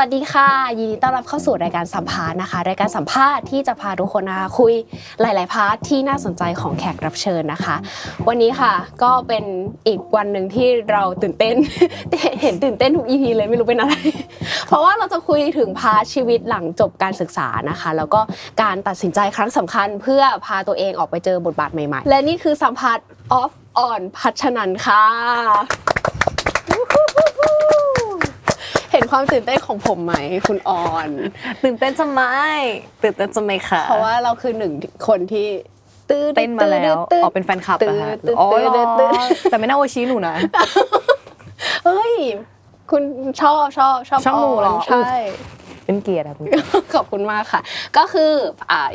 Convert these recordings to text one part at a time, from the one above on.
สวัสดีค่ะยินดีต้อนรับเข้าสู่รายการสัมภาษณ์นะคะรายการสัมภาษณ์ที่จะพาทุกคนนะคะคุยหลายๆพาร์ทที่น่าสนใจของแขกรับเชิญนะคะวันนี้ค่ะก็เป็นอีกวันหนึ่งที่เราตื่นเต้น เห็นตื่นเต้นทุก EP เลยไม่รู้เป็นอะไร เพราะว่าเราจะคุยถึงพาร์ทชีวิตหลังจบการศึกษานะคะแล้วก็การตัดสินใจครั้งสำคัญเพื่อพาตัวเองออกไปเจอบทบาทใหม่ๆและนี่คือสัมภาษณ์ออฟออนพัชนันท์ค่ะเห็นความตื่นเต้นของผมไหมคุณออนตื่นเต้นจะไหมตื่นเต้นจะไหมคะเพราะว่าเราคือหนึ่งคนที่ตื่นเต้นมาแล้วออกเป็นแฟนคลับนะคะอ๋อแต่ไม่น่าโอชิหนูนะเฮ้ยคุณชอบหนูแล้วใช่เป็นเกียรติค่ะขอบคุณมากค่ะก็คือ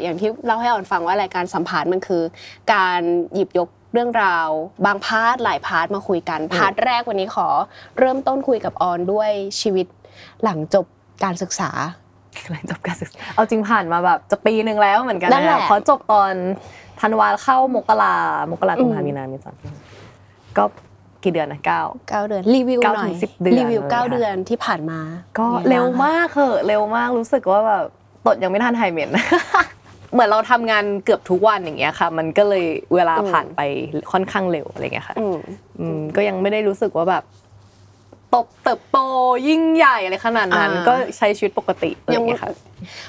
อย่างที่เราให้ออนฟังว่ารายการสัมภาษณ์มันคือการหยิบยกเรื่องราวบางพาร์ทหลายพาร์ทมาคุยกันพาร์ทแรกวันนี้ขอเริ่มต้นคุยกับออนด้วยชีวิตหลังจบการศึกษาเอาจริงผ่านมาแบบจะปีนึงแล้วเหมือนกันนะพอจบตอนธันวาเข้ามกรากุมภามีนามีนาก็กี่เดือนนะ9เดือนรีวิวหน่อยรีวิว9เดือนที่ผ่านมาก็เร็วมากค่ะเร็วมากรู้สึกว่าแบบตดยังไม่ทันไฮเมนเหมือนเราทำงานเกือบทุกวันอย่างเงี้ยค่ะมันก็เลยเวลาผ่านไปค่อนข้างเร็วอะไรเงี้ยค่ะก็ยังไม่ได้รู้สึกว่าแบบเติบโตยิ่งใหญ่อะไรขนาดนั้นก็ใช้ชีวิตปกติอะไรอย่างเงี้ยค่ะ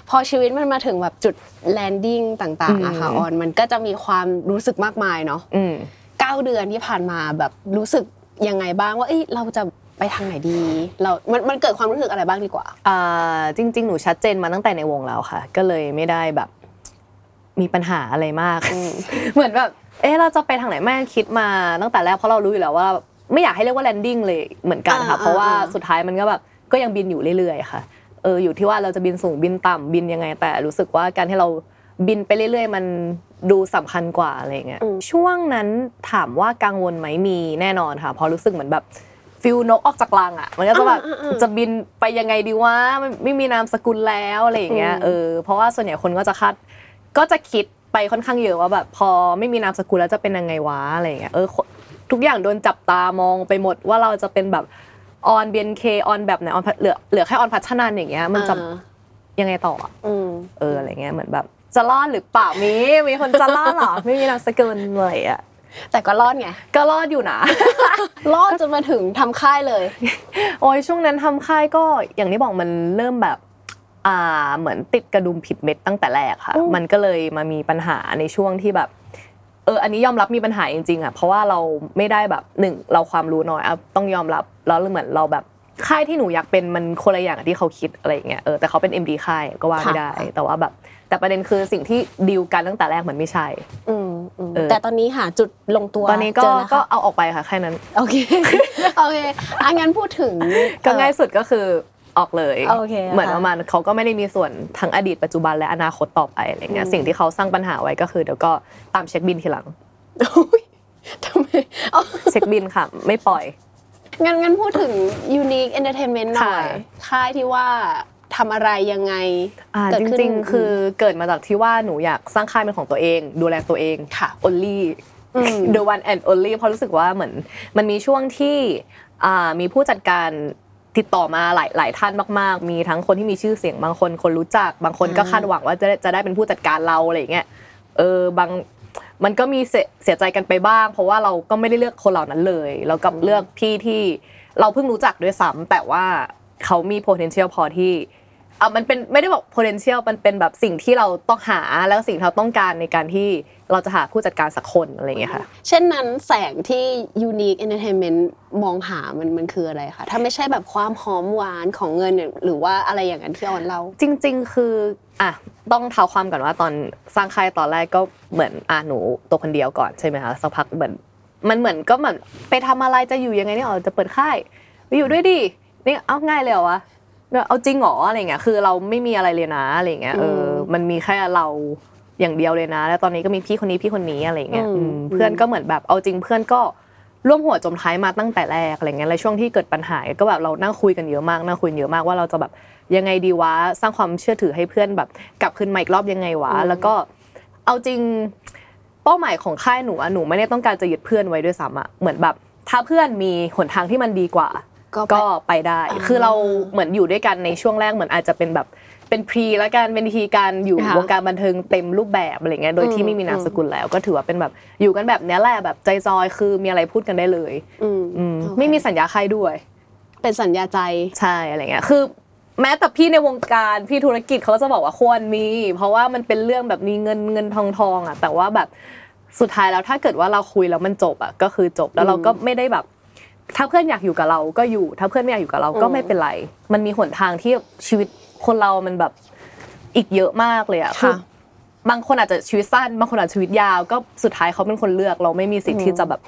พอชีวิตมันมาถึงแบบจุดแลนดิ้งต่างๆอะค่ะออนมันก็จะมีความรู้สึกมากมายเนาะ9เดือนที่ผ่านมาแบบรู้สึกยังไงบ้างว่าเอ้ยเราจะไปทางไหนดีเรามันเกิดความรู้สึกอะไรบ้างดีกว่าจริงๆหนูชัดเจนมาตั้งแต่ในวงแล้วค่ะก็เลยไม่ได้แบบมีปัญหาอะไรมากเหมือนแบบเอ๊ะเราจะไปทางไหนแม่คิดมาตั้งแต่แรกเพราะเรารู้อยู่แล้วว่าไม่อยากให้เรียกว่าแลนดิ้งเลยเหมือนกันค่ะเพราะว่าสุดท้ายมันก็แบบก็ยังบินอยู่เรื่อยๆค่ะอยู่ที่ว่าเราจะบินสูงบินต่ำบินยังไงแต่รู้สึกว่าการที่เราบินไปเรื่อยๆมันดูสำคัญกว่าอะไรเงี้ยช่วงนั้นถามว่ากังวลไหมมีแน่นอนค่ะพอรู้สึกเหมือนแบบฟิลนกออกจากรังอ่ะมันก็จะแบบจะบินไปยังไงดีวะไม่มีนามสกุลแล้วอะไรอย่างเงี้ยเพราะว่าส่วนใหญ่คนก็จะคาดก็จะคิดไปค่อนข้างเยอะว่าแบบพอไม่มีนามสกุลแล้วจะเป็นยังไงวะอะไรอย่างเงี้ยทุกอย่างโดนจับตามองไปหมดว่าเราจะเป็นแบบออน BNK ออนแบบไหนออนเหลือแค่ออนพัฒนันท์อย่างเงี้ยมันจะยังไงต่ออะไรเงี้ยเหมือนแบบจะรอดหรือเปล่ามีคนจะรอดหรอไม่มีนามสกุลเลยอ่ะแต่ก็รอดไงก็รอดอยู่นะรอดจนมาถึงทำค่ายเลยโอ้ยช่วงนั้นทำค่ายก็อย่างที่บอกมันเริ่มแบบเหมือนติดกระดุมผิดเม็ดตั้งแต่แรกค่ะมันก็เลยมามีปัญหาในช่วงที่แบบอันนี้ยอมรับมีปัญหาจริงๆอ่ะเพราะว่าเราไม่ได้แบบ1เราความรู้น้อยต้องยอมรับแล้วเหมือนเราแบบค่ายที่หนูอยากเป็นมันคนละอย่างที่เขาคิดอะไรอย่างเงี้ยแต่เขาเป็น MD ค่ายก็ว่าไม่ได้แต่ว่าแบบแต่ประเด็นคือสิ่งที่ดีลกันตั้งแต่แรกมันไม่ใช่แต่ตอนนี้หาจุดลงตัวตอนนี้ก็เอาออกไปค่ะแค่นั้นโอเคงั้นพูดถึงก็ง่ายสุดก็คือออกเลยเหมือนประมาณเขาก็ไม่ได้มีส่วนทั้งอดีตปัจจุบันและอนาคตต่อไปอะไรเงี้ยสิ่งที่เขาสร้างปัญหาไว้ก็คือเดี๋ยวก็ตามเช็คบินทีหลังทำไมเช็คบินค่ะไม่ปล่อยงั้นพูดถึง Unique Entertainment หน่อยค่ายที่ว่าทำอะไรยังไงจริงๆคือเกิดมาจากที่ว่าหนูอยากสร้างค่ายเป็นของตัวเองดูแลตัวเองค่ะ only the one and only เพราะรู้สึกว่าเหมือนมันมีช่วงที่มีผู้จัดการติดต่อมาหลายท่านมากๆมีทั้งคนที่มีชื่อเสียงบางคนคนรู้จักบางคนก็คาดหวังว่าจะได้เป็นผู้จัดการเราอะไรอย่างเงี้ยบางมันก็มีเสียใจกันไปบ้างเพราะว่าเราก็ไม่ได้เลือกคนเหล่านั้นเลยเราก็เลือกพี่ที่เราเพิ่งรู้จักด้วยซ้ำแต่ว่าเขามี potential พอที่มันเป็นไม่ได้บอก potential มันเป็นแบบสิ่งที่เราต้องหาแล้วสิ่งที่เราต้องการในการที่เราจะหาผู้จัดการสักคนอะไรอย่างเงี้ยค่ะเช่นนั้นแสงที่ Unique Entertainment มองหามันคืออะไรคะถ้าไม่ใช่แบบความหอมหวานของเงินหรือว่าอะไรอย่างนั้นที่ออนเราจริงๆคือต้องเท้าความก่อนว่าตอนสร้างค่ายตอนแรกก็เหมือนหนูตัวคนเดียวก่อนใช่มั้ยคะสักพักเหมือนก็เหมือนไปทำอะไรจะอยู่ยังไงเนี่ยจะเปิดค่ายอยู่ด้วยดินี่เอาง่ายเลยเหรอวะเอาจริงหรออะไรเงี้ยคือเราไม่มีอะไรเลยนะอะไรเงี้ยมันมีแค่เราอย่างเดียวเลยนะแล้วตอนนี้ก็มีพี่คนนี้อะไรเงี้ยเพื่อนก็เหมือนแบบเอาจริงเพื่อนก็ ร่วมหัวจมท้ายมาตั้งแต่แรกอะไรเงี้ยแล้วช่วงที่เกิดปัญหาก็แบบเรานั่งคุยกันเยอะมากว่าเราจะแบบยังไงดีวะสร้างความเชื่อถือให้เพื่อนแบบกลับคืนมาอีกรอบยังไงวะแล้วก็เอาจริงเป้าหมายของค่ายหนูหนูไม่ได้ต้องการจะยึดเพื่อนไว้ด้วยซ้ำเหมือนแบบถ้าเพื่อนมีหนทางที่มันดีกว่าก็ไปได้คือเราเหมือนอยู่ด้วยกันในช่วงแรกเหมือนอาจจะเป็นแบบเป็นพรีแล้วกันเป็นทีการอยู่วงการบันเทิงเต็มรูปแบบอะไรเงี้ยโดยที่ไม่มีนามสกุลแล้วก็ถือว่าเป็นแบบอยู่กันแบบนี้แหละแบบใจจอยคือมีอะไรพูดกันได้เลยไม่มีสัญญาใครด้วยเป็นสัญญาใจใช่อะไรเงี้ยคือแม้แต่พี่ในวงการพี่ธุรกิจเขาจะบอกว่าควรมีเพราะว่ามันเป็นเรื่องแบบมีเงินทองอ่ะแต่ว่าแบบสุดท้ายแล้วถ้าเกิดว่าเราคุยแล้วมันจบอ่ะก็คือจบแล้วเราก็ไม่ได้แบบถ้าเพื่อนอยากอยู่กับเราก็อยู่ถ้าเพื่อนไม่อยากอยู่กับเราก็ไม่เป็นไรมันมีหนทางที่ชีวิตคนเรามันแบบอีกเยอะมากเลยอ่ะคือบางคนอาจจะชีวิตสั้นบางคนอาจจะชีวิตยาวก็สุดท้ายเขาเป็นคนเลือกเราไม่มีสิทธิ์ที่จะแบบ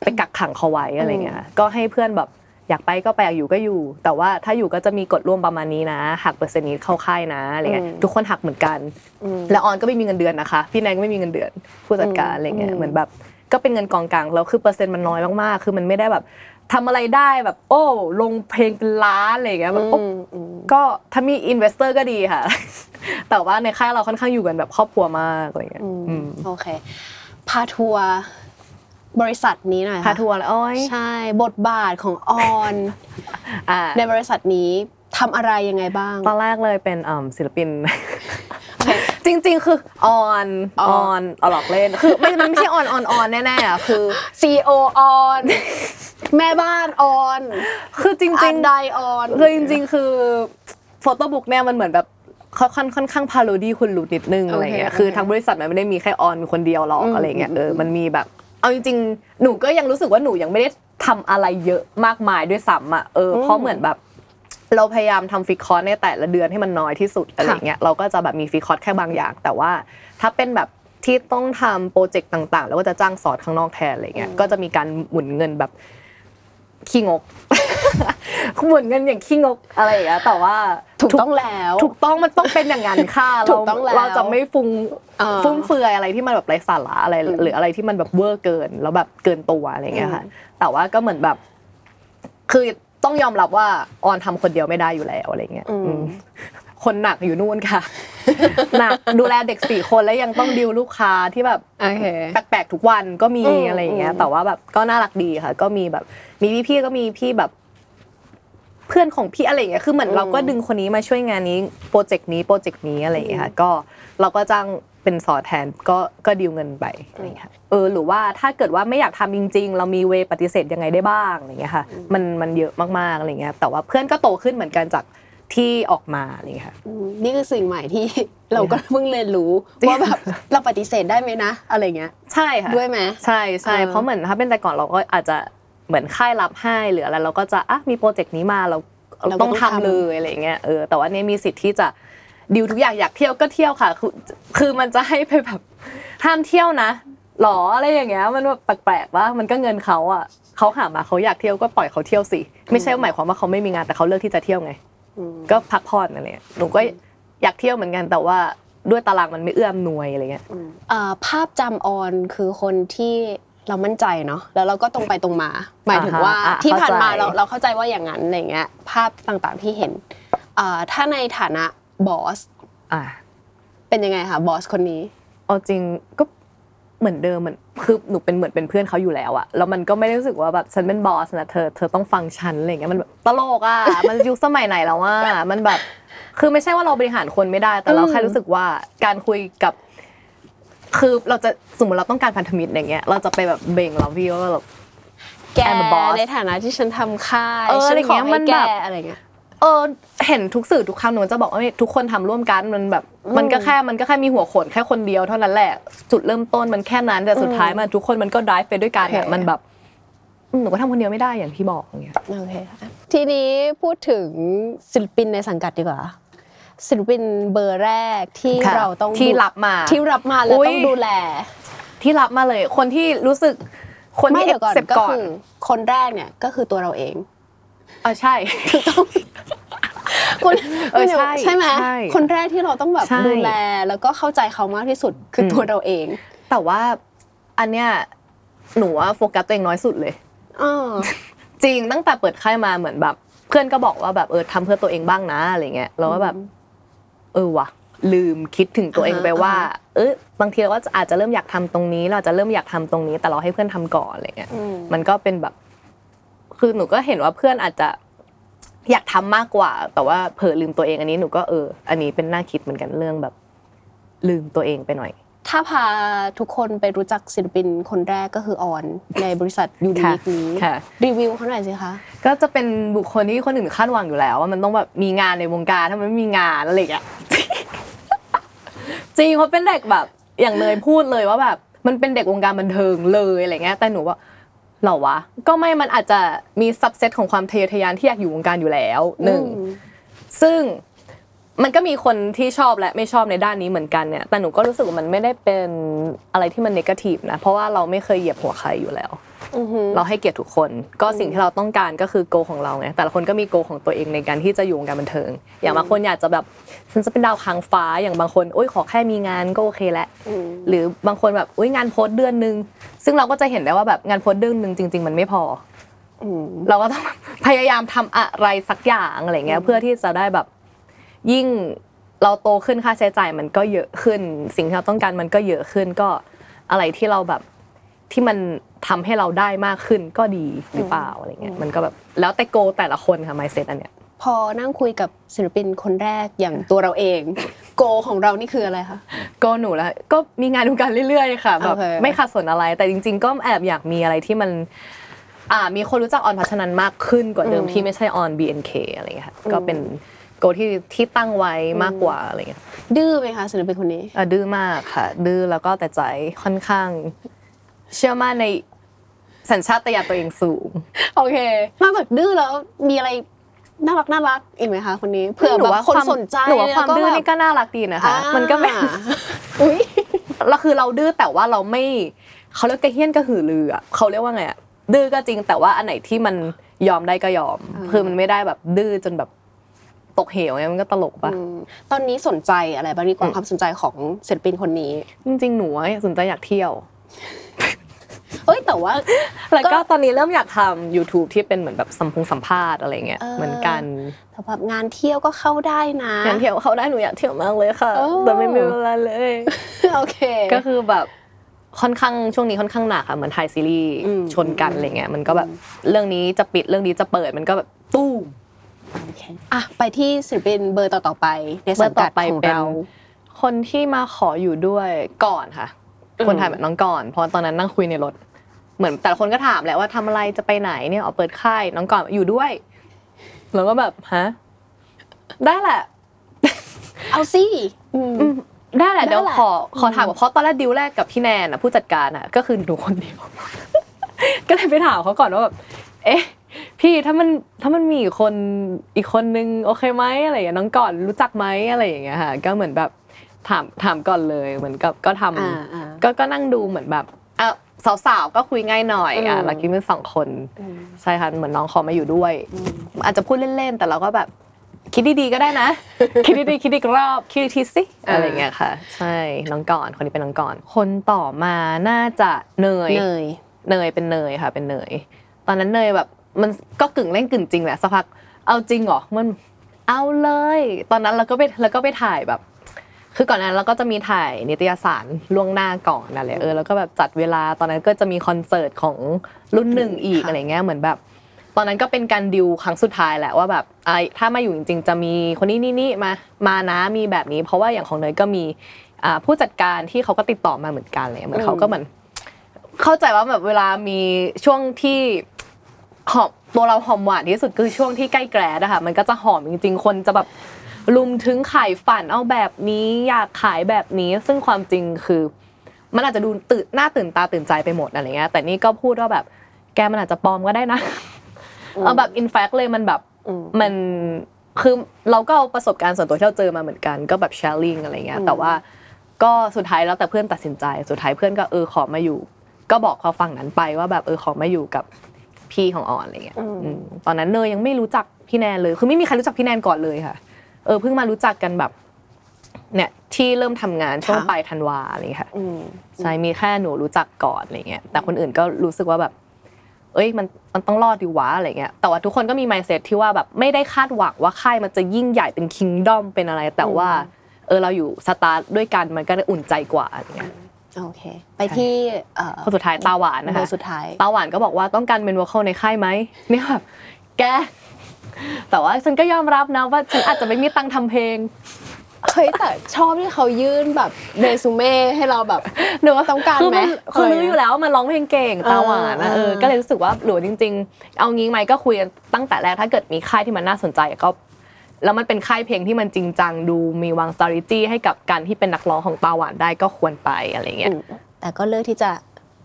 ไปกักขังเขาไว้อะไรเงี้ยก็ให้เพื่อนแบบอยากไปก็ไปอยากอยู่ก็อยู่แต่ว่าถ้าอยู่ก็จะมีกฎร่วมประมาณนี้นะหักเปอร์เซ็นต์นี้เข้าค่ายนะอะไรเงี้ยทุกคนหักเหมือนกันแล้วออนก็ไม่มีเงินเดือนนะคะพี่แนนก็ไม่มีเงินเดือนผู้จัดการอะไรเงี้ยเหมือนแบบก็เป็นเงินกองกลางแล้วคือเปอร์เซ็นต์มันน้อยมากๆคือมันไม่ได้แบบทำอะไรได้แบบโอ้ลงเพลงเป็นล้านอะไรเงี้ยแบบก็ถ้ามีอินเวสเตอร์ก็ดีค่ะแต่ว่าในค่ายเราค่อนข้างอยู่กันแบบครอบครัวมากอะไรเงี้ยโอเคพาทัวร์บริษัทนี้หน่อยค่ะพาทัวร์อ้อยใช่บทบาทของออนในบริษัทนี้ทำอะไรยังไงบ้างตอนแรกเลยเป็นศิลปินจริงๆคือออนเอาหลอกเล่นคือมันไม่ใช่ออนแน่ๆอ่ะคือ CEO ออนแม่บ้านออนคือจริงๆได้ออนคือจริงๆคือโฟโต้บุ๊กเนี่ยมันเหมือนแบบค่อนข้างพาโรดี้คุณหลุดนิดนึงอะไรเงี้ยคือทางบริษัทมันไม่ได้มีแค่ออนคนเดียวหรอกอะไรเงี้ยมันมีแบบเอาจริงๆหนูก็ยังรู้สึกว่าหนูยังไม่ได้ทำอะไรเยอะมากมายด้วยซ้ำอ่ะเพราะเหมือนแบบเราพยายามทำฟิกคอร์สในแต่ละเดือนให้มันน้อยที่สุดอะไรเงี้ยเราก็จะแบบมีฟิกคอร์สแค่บางอย่างแต่ว่าถ้าเป็นแบบที่ต้องทำโปรเจกต์ต่างๆแล้วก็จะจ้างสอนข้างนอกแทนอะไรเงี้ยก็จะมีการหมุนเงินแบบขี้งกหมุนเงินอย่างขี้งกอะไรอย่างเงี้ยแต่ว่าถูกต้องแล้วถูกต้องมันต้องเป็นอย่างนั้นค่ะเราจะไม่ฟุ้งเฟือยอะไรที่มันแบบไร้สาระอะไรหรืออะไรที่มันแบบเวอร์เกินแล้วแบบเกินตัวอะไรเงี้ยค่ะแต่ว่าก็เหมือนแบบคือต้องยอมรับว่าออนทำคนเดียวไม่ได้อยู่แล้วอะไรเงี้ยคนหนักอยู่นู่นค่ะหนักดูแลเด็ก4คนแล้วยังต้องดิวลูกค้าที่แบบแปลกๆทุกวันก็มีอะไรอย่างเงี้ยแต่ว่าแบบก็น่ารักดีค่ะก็มีแบบมีพี่ก็มีพี่แบบเพื่อนของพี่อะไรอย่างเงี้ยคือเหมือนเราก็ดึงคนนี้มาช่วยงานนี้โปรเจกต์นี้โปรเจกต์นี้อะไรอย่างเงี้ยค่ะก็เราก็จ้างเป็นสอแทนก็ดิวเงินไปอะไรอย่างเงี้ยหรือว่าถ้าเกิดว่าไม่อยากทำจริงๆเรามีเวปฏิเสธยังไงได้บ้างอะไรอย่างเงี้ยค่ะมันเยอะมากๆอะไรอย่างเงี้ยแต่ว่าเพื่อนก็โตขึ้นเหมือนกันจากที่ออกมาอะไรอย่างเงี้ยค่ะนี่คือสิ่งใหม่ที่เราก็เพิ่งเรียนรู้ว่าแบบเราปฏิเสธได้มั้ยนะอะไรเงี้ยใช่ค่ะด้วยมั้ยใช่ๆเพราะเหมือนถ้าเป็นแต่ก่อนเราก็อาจจะเหมือนค่ายรับให้หรืออะไรเราก็จะมีโปรเจกต์นี้มาเราต้องทำเลยอะไรอย่างเงี้ยแต่ว่านี่มีสิทธิ์ที่จะดิวทุกอย่างอยากเที่ยวก็เที่ยวค่ะคือมันจะให้ไปแบบห้ามเที่ยวนะหรออะไรอย่างเงี้ยมันแบบแปลกๆว่ามันก็เงินเขาอ่ะเขาหามาเขาอยากเที่ยวก็ปล่อยเขาเที่ยวสิไม่ใช่หมายความว่าเขาไม่มีงานแต่เขาเลือกที่จะเที่ยวไงก็พักผ่อนอะไรเงี้ยหนูก็อยากเที่ยวเหมือนกันแต่ว่าด้วยตารางมันไม่เอื้ออำนวยอะไรเงี้ยภาพจำออนคือคนที่เรามั่นใจเนาะแล้วเราก็ตรงไปตรงมาหมายถึงว่าที่ผ่านมาเราเข้าใจว่าอย่างนั้นอะไรเงี้ยภาพต่างๆที่เห็นถ้าในฐานะบอสเป็นยังไงคะบอสคนนี้เอาจริงก็เหมือนเดิมมันคือหนูเป็นเหมือนเป็นเพื่อนเขาอยู่แล้วอะแล้วมันก็ไม่ได้รู้สึกว่าแบบฉันเป็นบอสนะเธอต้องฟังฉันอะไรเงี้ยมันแบบตลกอะมันยุคสมัยไหนแล้วว่ามันแบบคือไม่ใช่ว่าเราบริหารคนไม่ได้แต่เราแค่รู้สึกว่าการคุยกับคือเราจะสมมติเราต้องการพันธมิตรอย่างเงี้ยเราจะไปแบบเบ่งเราพี่ว่าแบบแกในฐานะที่ฉันทำค่ายฉันขอให้แกอะไรเงี้ยเห็นทุกสื่อทุกคำหนูจะบอกว่าทุกคนทำร่วมกันมันแบบมันก็แค่มีหัวโขนแค่คนเดียวเท่านั้นแหละจุดเริ่มต้นมันแค่นั้นแต่สุดท้ายมันทุกคนมันก็ drive ไปด้วยกันอ่ะมันแบบหนูก็ทำคนเดียวไม่ได้อย่างที่บอกอย่างเงี้ยโอเคทีนี้พูดถึงศิลปินในสังกัดดีกว่าศิลปินเบอร์แรกที่เราต้องที่รับมาแล้วต้องดูแลที่รับมาเลยคนที่รู้สึกคนที่acceptก่อนคนแรกเนี่ยก็คือตัวเราเองใช่ต้องคนใช่ไหมคนแรกที่เราต้องแบบดูแลแล้วก็เข้าใจเขามากที่สุดคือตัวเราเองแต่ว่าอันเนี้ยหนูว่าโฟกัสตัวเองน้อยสุดเลย จริงตั้งแต่เปิดค่ายมาเหมือนแบบเพื่อนก็บอกว่าแบบทำเพื่อตัวเองบ้างนะอะไรเงี้ยเราก็แบบว่ะลืมคิดถึงตัวเองไปว่าบางทีเราก็อาจจะเริ่มอยากทำตรงนี้เราจะเริ่มอยากทำตรงนี้แต่เราให้เพื่อนทำก่อนอะไรเงี้ยมันก็เป็นแบบคือหนูก็เห็นว่าเพื่อนอาจจะอยากทำมากกว่าแต่ว่าเผลอลืมตัวเองอันนี้หนูก็อันนี้เป็นน่าคิดเหมือนกันเรื่องแบบลืมตัวเองไปหน่อยถ้าพาทุกคนไปรู้จักศิลปินคนแรกก็คือออนในบริษัทยูนิคนี้รีวิวเขาหน่อยสิคะก็จะเป็นบุคคลที่คนอื่นคาดหวังอยู่แล้วว่ามันต้องแบบมีงานในวงการถ้ามันไม่มีงานอะไรอย่างเงี้ยจริงเพราะเป็นเด็กแบบอย่างเนยพูดเลยว่าแบบมันเป็นเด็กวงการบันเทิงเลยอะไรเงี้ยแต่หนูว่าเหรอวะก็ไม่มันอาจจะมีซับเซตของความทะเยอทะยานที่อยากอยู่วงการอยู่แล้วหนึ่งซึ่งมันก็มีคนที่ชอบและไม่ชอบในด้านนี้เหมือนกันเนี่ยแต่หนูก็รู้สึกว่ามันไม่ได้เป็นอะไรที่มันเนกาทีฟนะเพราะว่าเราไม่เคยเหยียบหัวใครอยู่แล้วเราให้เกียรติทุกคนก็สิ่งที่เราต้องการก็คือโกของเราไงแต่ละคนก็มีโกของตัวเองในการที่จะอยู่วงการบันเทิงอย่างบางคนอยากจะแบบฉันจะเป็นดาวค้างฟ้าอย่างบางคนโอ๊ยขอแค่มีงานก็โอเคแล้วหรือบางคนแบบโอ๊ยงานโพสเดือนนึงซึ่งเราก็จะเห็นได้ว่าแบบงานโพสเดือนนึงจริงๆมันไม่พอเราก็ต้องพยายามทำอะไรสักอย่างอะไรเงี้ยเพื่อที่จะได้แบบยิ่งเราโตขึ้นค่าใช้จ่ายมันก็เยอะขึ้นสิ่งที่เราต้องการมันก็เยอะขึ้นก็อะไรที่เราแบบที่มันทำให้เราได้มากขึ้นก็ดีหรือเปล่าอะไรเงี้ยมันก็แบบแล้วแต่โกแต่ละคนค่ะ mindset อันเนี้ยพอนั่งคุยกับศิลปินคนแรกอย่างตัวเราเองโกของเรานี่คืออะไรคะโกหนูแล้วก็มีงานวงการเรื่อยๆค่ะแบบไม่ขาดสนอะไรแต่จริงๆก็แอบอยากมีอะไรที่มันมีคนรู้จักออนพัชนันมากขึ้นกว่าเดิมที่ไม่ใช่ออน BNK อะไรเงี้ยค่ะก็เป็นโกที่ตั้งไว้มากกว่าอะไรเงี้ยดื้อไหมคะศิลปินคนนี้ดื้อมากค่ะดื้อแล้วก็แต่ใจค่อนข้างเชื่อมั่นในสัญชาตญาณตัวเองสูงโอเคนอกจากดื้อแล้วมีอะไรน่ารักอีกไหมคะคนนี้เผื่อแบบคนสนใจหรือว่าความดื้อนี่ก็น่ารักดีนะคะมันก็แบบอุ้ยเราคือเราดื้อแต่ว่าเราไม่เขาเรียกกระเฮี้ยนกระหือรืออ่ะเขาเรียกว่าไงอ่ะดื้อก็จริงแต่ว่าอันไหนที่มันยอมได้ก็ยอมคือมันไม่ได้แบบดื้อจนแบบตกเหวเนี่ยมันก็ตลกป่ะตอนนี้สนใจอะไรบ้างดีกว่าความสนใจของศิลปินคนนี้จริงๆหนูสนใจอยากเที่ยวเอ้ยแต่ว่าแล้วก็ตอนนี้เริ่มอยากทำ YouTube ที่เป็นเหมือนแบบสัมภาษณ์อะไรเงี้ยเหมือนกันสำหรับงานเที่ยวก็เข้าได้นะงานเที่ยวเข้าได้หนูอยากเที่ยวมากเลยค่ะแต่ไม่มีเวลาเลยโอเคก็คือแบบค่อนข้างช่วงนี้ค่อนข้างหนักค่ะเหมือนถ่ายซีรีส์ชนกันอะไรเงี้ยมันก็แบบเรื่องนี้จะปิดเรื่องนี้จะเปิดมันก็แบบตู้มอ่ะไปที่ศิลปินเบอร์ต่อไปในสังกัดของเราคนที่มาขออยู่ด้วยก่อนค่ะคนถ่ายแบบน้องก่อนเพราะตอนนั้นนั่งคุยในรถเหมือนแต่ละคนก็ถามแหละว่าทำอะไรจะไปไหนเนี่ยเอาเปิดค่ายน้องก่อนอยู่ด้วยแล้วก็แบบฮะได้แหละเอาสิได้แหละเดี๋ยวขอถามกับเพราะตอนแรกดิวแรกกับพี่แนนอ่ะผู้จัดการอ่ะก็คือหนูคนเดียวก็เลยไปถามเขาก่อนว่าแบบเอ๊ะพี่ถ้ามันมีอีกคนนึงโอเคไหมอะไรอย่างน้องก่อนรู้จักไหมอะไรอย่างเงี้ยค่ะก็เหมือนแบบถามก่อนเลยเหมือนกับก็ทำก็นั่งดูเหมือนแบบอ่ะสาวๆก็คุยง่ายหน่อยอ่ะเราคิดเป็นสองคนใช่ค่ะเหมือนน้องขอมาอยู่ด้วยอาจจะพูดเล่นๆแต่เราก็แบบคิดดีๆก็ได้นะคิดดีๆคิดอีกรอบคิดทีสิอะไรอย่างเงี้ยค่ะใช่น้องก่อนคนนี้เป็นน้องก่อนคนต่อมาน่าจะเนยเป็นเนยค่ะเป็นเนยตอนนั้นเนยแบบมันก็กึ่งเล่นกึ่งจริงแหละสักพักเอาจริงเหรอมันเอาเลยตอนนั้นเราก็ไปถ่ายแบบคือก่อนนั้นเราก็จะมีถ่ายนิตยสารล่วงหน้าก่อนอะไรแล้วก็แบบจัดเวลาตอนนั้นก็จะมีคอนเสิร์ตของรุ่นหนึ่งอีกอะไรเงี้ยเหมือนแบบตอนนั้นก็เป็นการดิวครั้งสุดท้ายแหละว่าแบบไอ้ถ้ามาอยู่จริงๆจะมีคนนี้นี่มานะมีแบบนี้เพราะว่าอย่างของเนยก็มีผู้จัดการที่เขาก็ติดต่อมาเหมือนกันเลยเหมือนเขาก็เหมือนเข้าใจว่าแบบเวลามีช่วงที่หอมตัวเราหอมหวานที่สุดคือช่วงที่ใกล้แกรดอะค่ะมันก็จะหอมจริงๆคนจะแบบลุมถึงขายฝันเอาแบบนี้อยากขายแบบนี้ซึ่งความจริงคือมันอาจจะดูตื่นตาตื่นใจไปหมดอะไรเงี้ยแต่นี่ก็พูดว่าแบบแกมันอาจจะปลอมก็ได้นะเอาแบบ in fact เลยมันแบบมันคือเราก็เอาประสบการณ์ส่วนตัวที่เราเจอมาเหมือนกันก็แบบ sharing อะไรเงี้ยแต่ว่าก็สุดท้ายแล้วแต่เพื่อนตัดสินใจสุดท้ายเพื่อนก็ขอมาอยู่ก็บอกความฝั่งนั้นไปว่าแบบขอมาอยู่กับพี่ของออนอะไรเงี้ยตอนนั้นเนยยังไม่รู้จักพี่แนนเลยคือไม่มีใครรู้จักพี่แนนก่อนเลยค่ะเพิ่งมารู้จักกันแบบเนี่ยที่เริ่มทำงานช่วงปลายธันวาอะไรเงี้ยค่ะใช่มีแค่หนูรู้จักก่อนอะไรเงี้ยแต่คนอื่นก็รู้สึกว่าแบบ เอ้ยมันต้องรอดดีวะอะไรเงี้ยแต่ว่าทุกคนก็มี mindset ที่ว่าแบบไม่ได้คาดหวังว่าค่ายมันจะยิ่งใหญ่เป็น kingdom เป็นอะไรแต่ว่าเราอยู่สตาร์ทด้วยกันมันก็อุ่นใจกว่าอะไรเงี้ยโอเคไปที่คนสุดท้ายตาหวานนะคะคนสุดท้ายตาหวานก็บอกว่าต้องการเป็นวอคอลในค่ายไหมเนี่ยแบบแกแต่ว่าฉันก็ยอมรับนะว่าฉันอาจจะไม่มีตังค์ทำเพลงเฮ้ยแต่ชอบที่เขายื่นแบบเรซูเม่ให้เราแบบหนูต้องการไหมคือรู้อยู่แล้วมันร้องเพลงเก่งตาหวานก็เลยรู้สึกว่าหรือจริงๆเอางี้ไหมก็คุยกันตั้งแต่แรกถ้าเกิดมีค่ายที่มันน่าสนใจก็แล้วมันเป็นค่ายเพลงที่มันจริงจังดูมีวาง strategy ให้กับการที่เป็นนักร้องของตาหวานได้ก็ควรไปอะไรเงี้ยแต่ก็เลือกที่จะ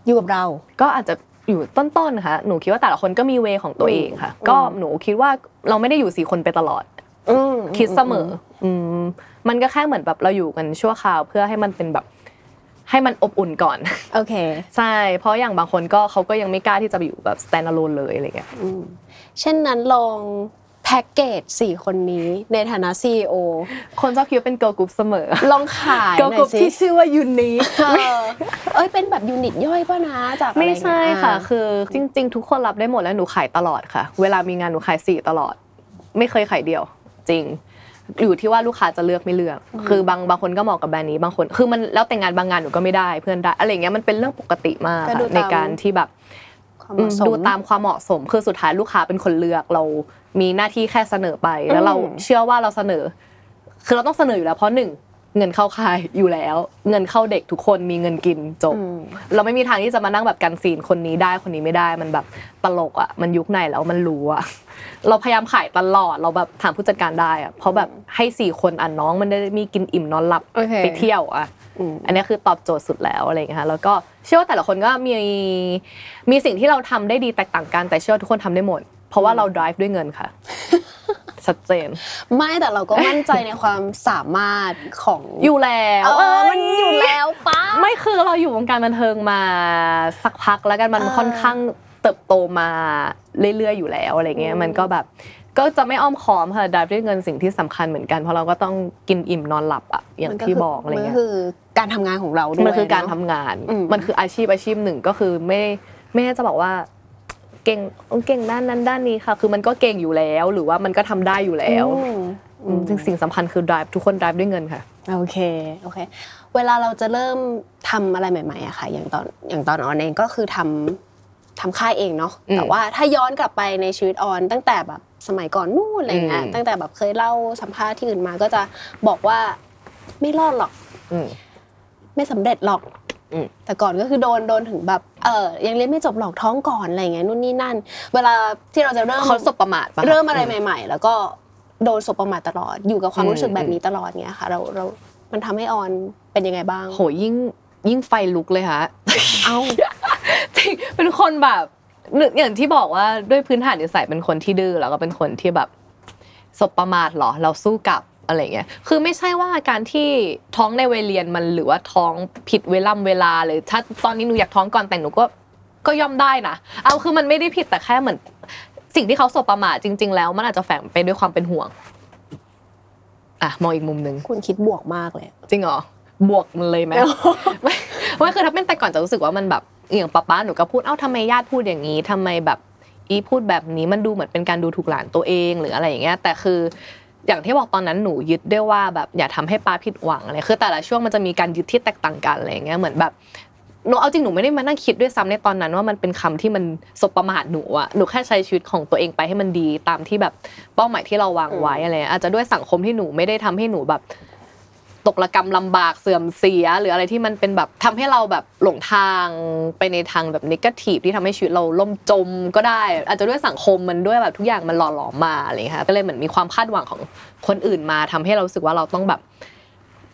อยู่กับเราก็อาจจะอยู่ต้นๆค่ะหนูคิดว่าแต่ละคนก็มีเวของตัวเองค่ะก็หนูคิดว่าเราไม่ได้อยู่สี่คนไปตลอดคิดเสมอมันก็แค่เหมือนแบบเราอยู่กันชั่วคราวเพื่อให้มันเป็นแบบให้มันอบอุ่นก่อนโอเคใช่เพราะอย่างบางคนก็เขาก็ยังไม่กล้าที่จะอยู่แบบ standalone เลยอะไรเงี้ยเช่นนั้นลองแพ็กเกจ4คนนี้ในฐานะ CEO คนชอบคิดว่าเป็น Girl Group เสมอลองขาย Girl Group ที่ชื่อว่า Unique เอ้ยเป็นแบบยูนิตย่อยป่ะนะจากอะไรไม่ใช่ค่ะคือจริงๆทุกคนรับได้หมดแล้วหนูขายตลอดค่ะเวลามีงานหนูขาย4ตลอดไม่เคยขายเดียวจริงอยู่ที่ว่าลูกค้าจะเลือกไม่เลือกคือบางคนก็เหมาะกับแบรนด์นี้บางคนคือมันแล้วแต่งานบางงานหนูก็ไม่ได้เพื่อนได้อะไรเงี้ยมันเป็นเรื่องปกติมากในการที่แบบดูตามความเหมาะสมคือสุดท้ายลูกค้าเป็นคนเลือกเรามีหน้าที่แค่เสนอไปแล้วเราเชื่อว่าเราเสนอคือเราต้องเสนออยู่แล้วเพราะหนึ่งเงินเข้าค่ายอยู่แล้วเงินเข้าเด็กทุกคนมีเงินกินจบเราไม่มีทางที่จะมานั่งแบบกันซีนคนนี้ได้คนนี้ไม่ได้มันแบบตลกอ่ะมันยุคไหนแล้วมันรู้อ่ะเราพยายามขายตลอดเราแบบถามผู้จัดการได้อ่ะเพราะแบบให้สี่คนอ่ะน้องมันได้มีกินอิ่มนอนหลับไปเที่ยวอ่ะอันนี้คือตอบโจทย์สุดแล้วอะไรอย่างเงี้ยค่ะแล้วก็เชื่อว่าแต่ละคนก็มีสิ่งที่เราทำได้ดีแตกต่างกันแต่เชื่อว่าทุกคนทำได้หมดเพราะว่าเรา drive ด้วยเงินค่ะชัดเจนไม่แต่เราก็มั่นใจในความสามารถของอยู่แล้วมันอยู่แล้วป้าไม่คือเราอยู่วงการบันเทิงมาสักพักแล้วกันมันค่อนข้างเติบโตมาเรื่อยๆอยู่แล้วอะไรเงี้ยมันก็แบบก็จะไม่อ้อมค้อมค่ะ drive ด้วยเงินสิ่งที่สำคัญเหมือนกันเพราะเราก็ต้องกินอิ่มนอนหลับอ่ะอย่างที่บอกอะไรเงี้ยมันคือการทำงานของเราด้วยมันคือการทำงานมันคืออาชีพหนึ่งก็คือไม่จะบอกว่าเก่งด้านนั้นด้านนี้ค่ะคือมันก็เก่งอยู่แล้วหรือว่ามันก็ทำได้อยู่แล้วซึ่งสิ่งสำคัญคือ drive ทุกคน drive ด้วยเงินค่ะโอเคเวลาเราจะเริ่มทำอะไรใหม่ๆอะค่ะอย่างตอนออนเองก็คือทำค่ายเองเนาะแต่ว่าถ้าย้อนกลับไปในชีวิตออนตั้งแต่แบบสมัยก่อนนู่นอะไรเงี้ยตั้งแต่แบบเคยเล่าสัมภาษณ์ที่อื่นมาก็จะบอกว่าไม่รอดหรอกไม่สำเร็จหรอกแต่ก่อนก็คือโดนถึงแบบยังเรียนไม่จบหลอกท้องก่อนอะไรเงี้ยนู่นนี่นั่นเวลาที่เราจะเริ่มเขาสบประมาทเริ่มอะไรใหม่ๆแล้วก็โดนสบประมาทตลอดอยู่กับความรู้สึกแบบนี้ตลอดเงี้ยค่ะเรามันทำให้ออนเป็นยังไงบ้างโหยิ่งไฟลุกเลยค่ะเอ้าจริงเป็นคนแบบอย่างที่บอกว่าด้วยพื้นฐานนิสัยเป็นคนที่ดื้อแล้วก็เป็นคนที่แบบสบประมาทหรอเราสู้กับอะไรเงี้ยคือไม่ใช่ว่าการที่ท้องในวัยเรียนมันหรือว่าท้องผิดเวลาเลยถ้าตอนนี้หนูอยากท้องก่อนแต่หนูก็ย่อมได้นะเอาคือมันไม่ได้ผิดแต่แค่เหมือนสิ่งที่เขาสบประมาทจริงๆแล้วมันอาจจะแฝงไปด้วยความเป็นห่วงอ่ะมองอีกมุมนึงคุณคิดบวกมากเลยจริงเหรอบวกมันเลยไหมไม่คือถ้าเป็นแต่ก่อนจะรู้สึกว่ามันแบบอย่างป๊าหนูก็พูดเอ้าทำไมญาติพูดอย่างนี้ทำไมแบบอีพูดแบบนี้มันดูเหมือนเป็นการดูถูกหลานตัวเองหรืออะไรอย่างเงี้ยแต่คืออย่างที่บอกตอนนั้นหนูยึดด้วยว่าแบบอย่าทำให้ป้าผิดหวังอะไรคือแต่ละช่วงมันจะมีการยึดที่แตกต่างกันอะไรอย่างเงี้ยเหมือนแบบหนูเอาจริงหนูไม่ได้มานั่งคิดด้วยซ้ำในตอนนั้นว่ามันเป็นคำที่มันสบประมาทหนูอ่ะหนูแค่ใช้ชีวิตของตัวเองไปให้มันดีตามที่แบบเป้าหมายที่เราวางไว้อะไรอาจจะด้วยสังคมที่หนูไม่ได้ทำให้หนูแบบตกระกรรมลำบากเสื่อมเสียหรืออะไรที่มันเป็นแบบทำให้เราแบบหลงทางไปในทางแบบเนกาทีฟที่ทำให้ชีวิตเราล่มจมก็ได้อาจจะด้วยสังคมมันด้วยแบบทุกอย่างมันหล่อหลอมมาอะไรอย่างเงี้ยค่ะก็เลยเหมือนมีความคาดหวังของคนอื่นมาทำให้เรารู้สึกว่าเราต้องแบบ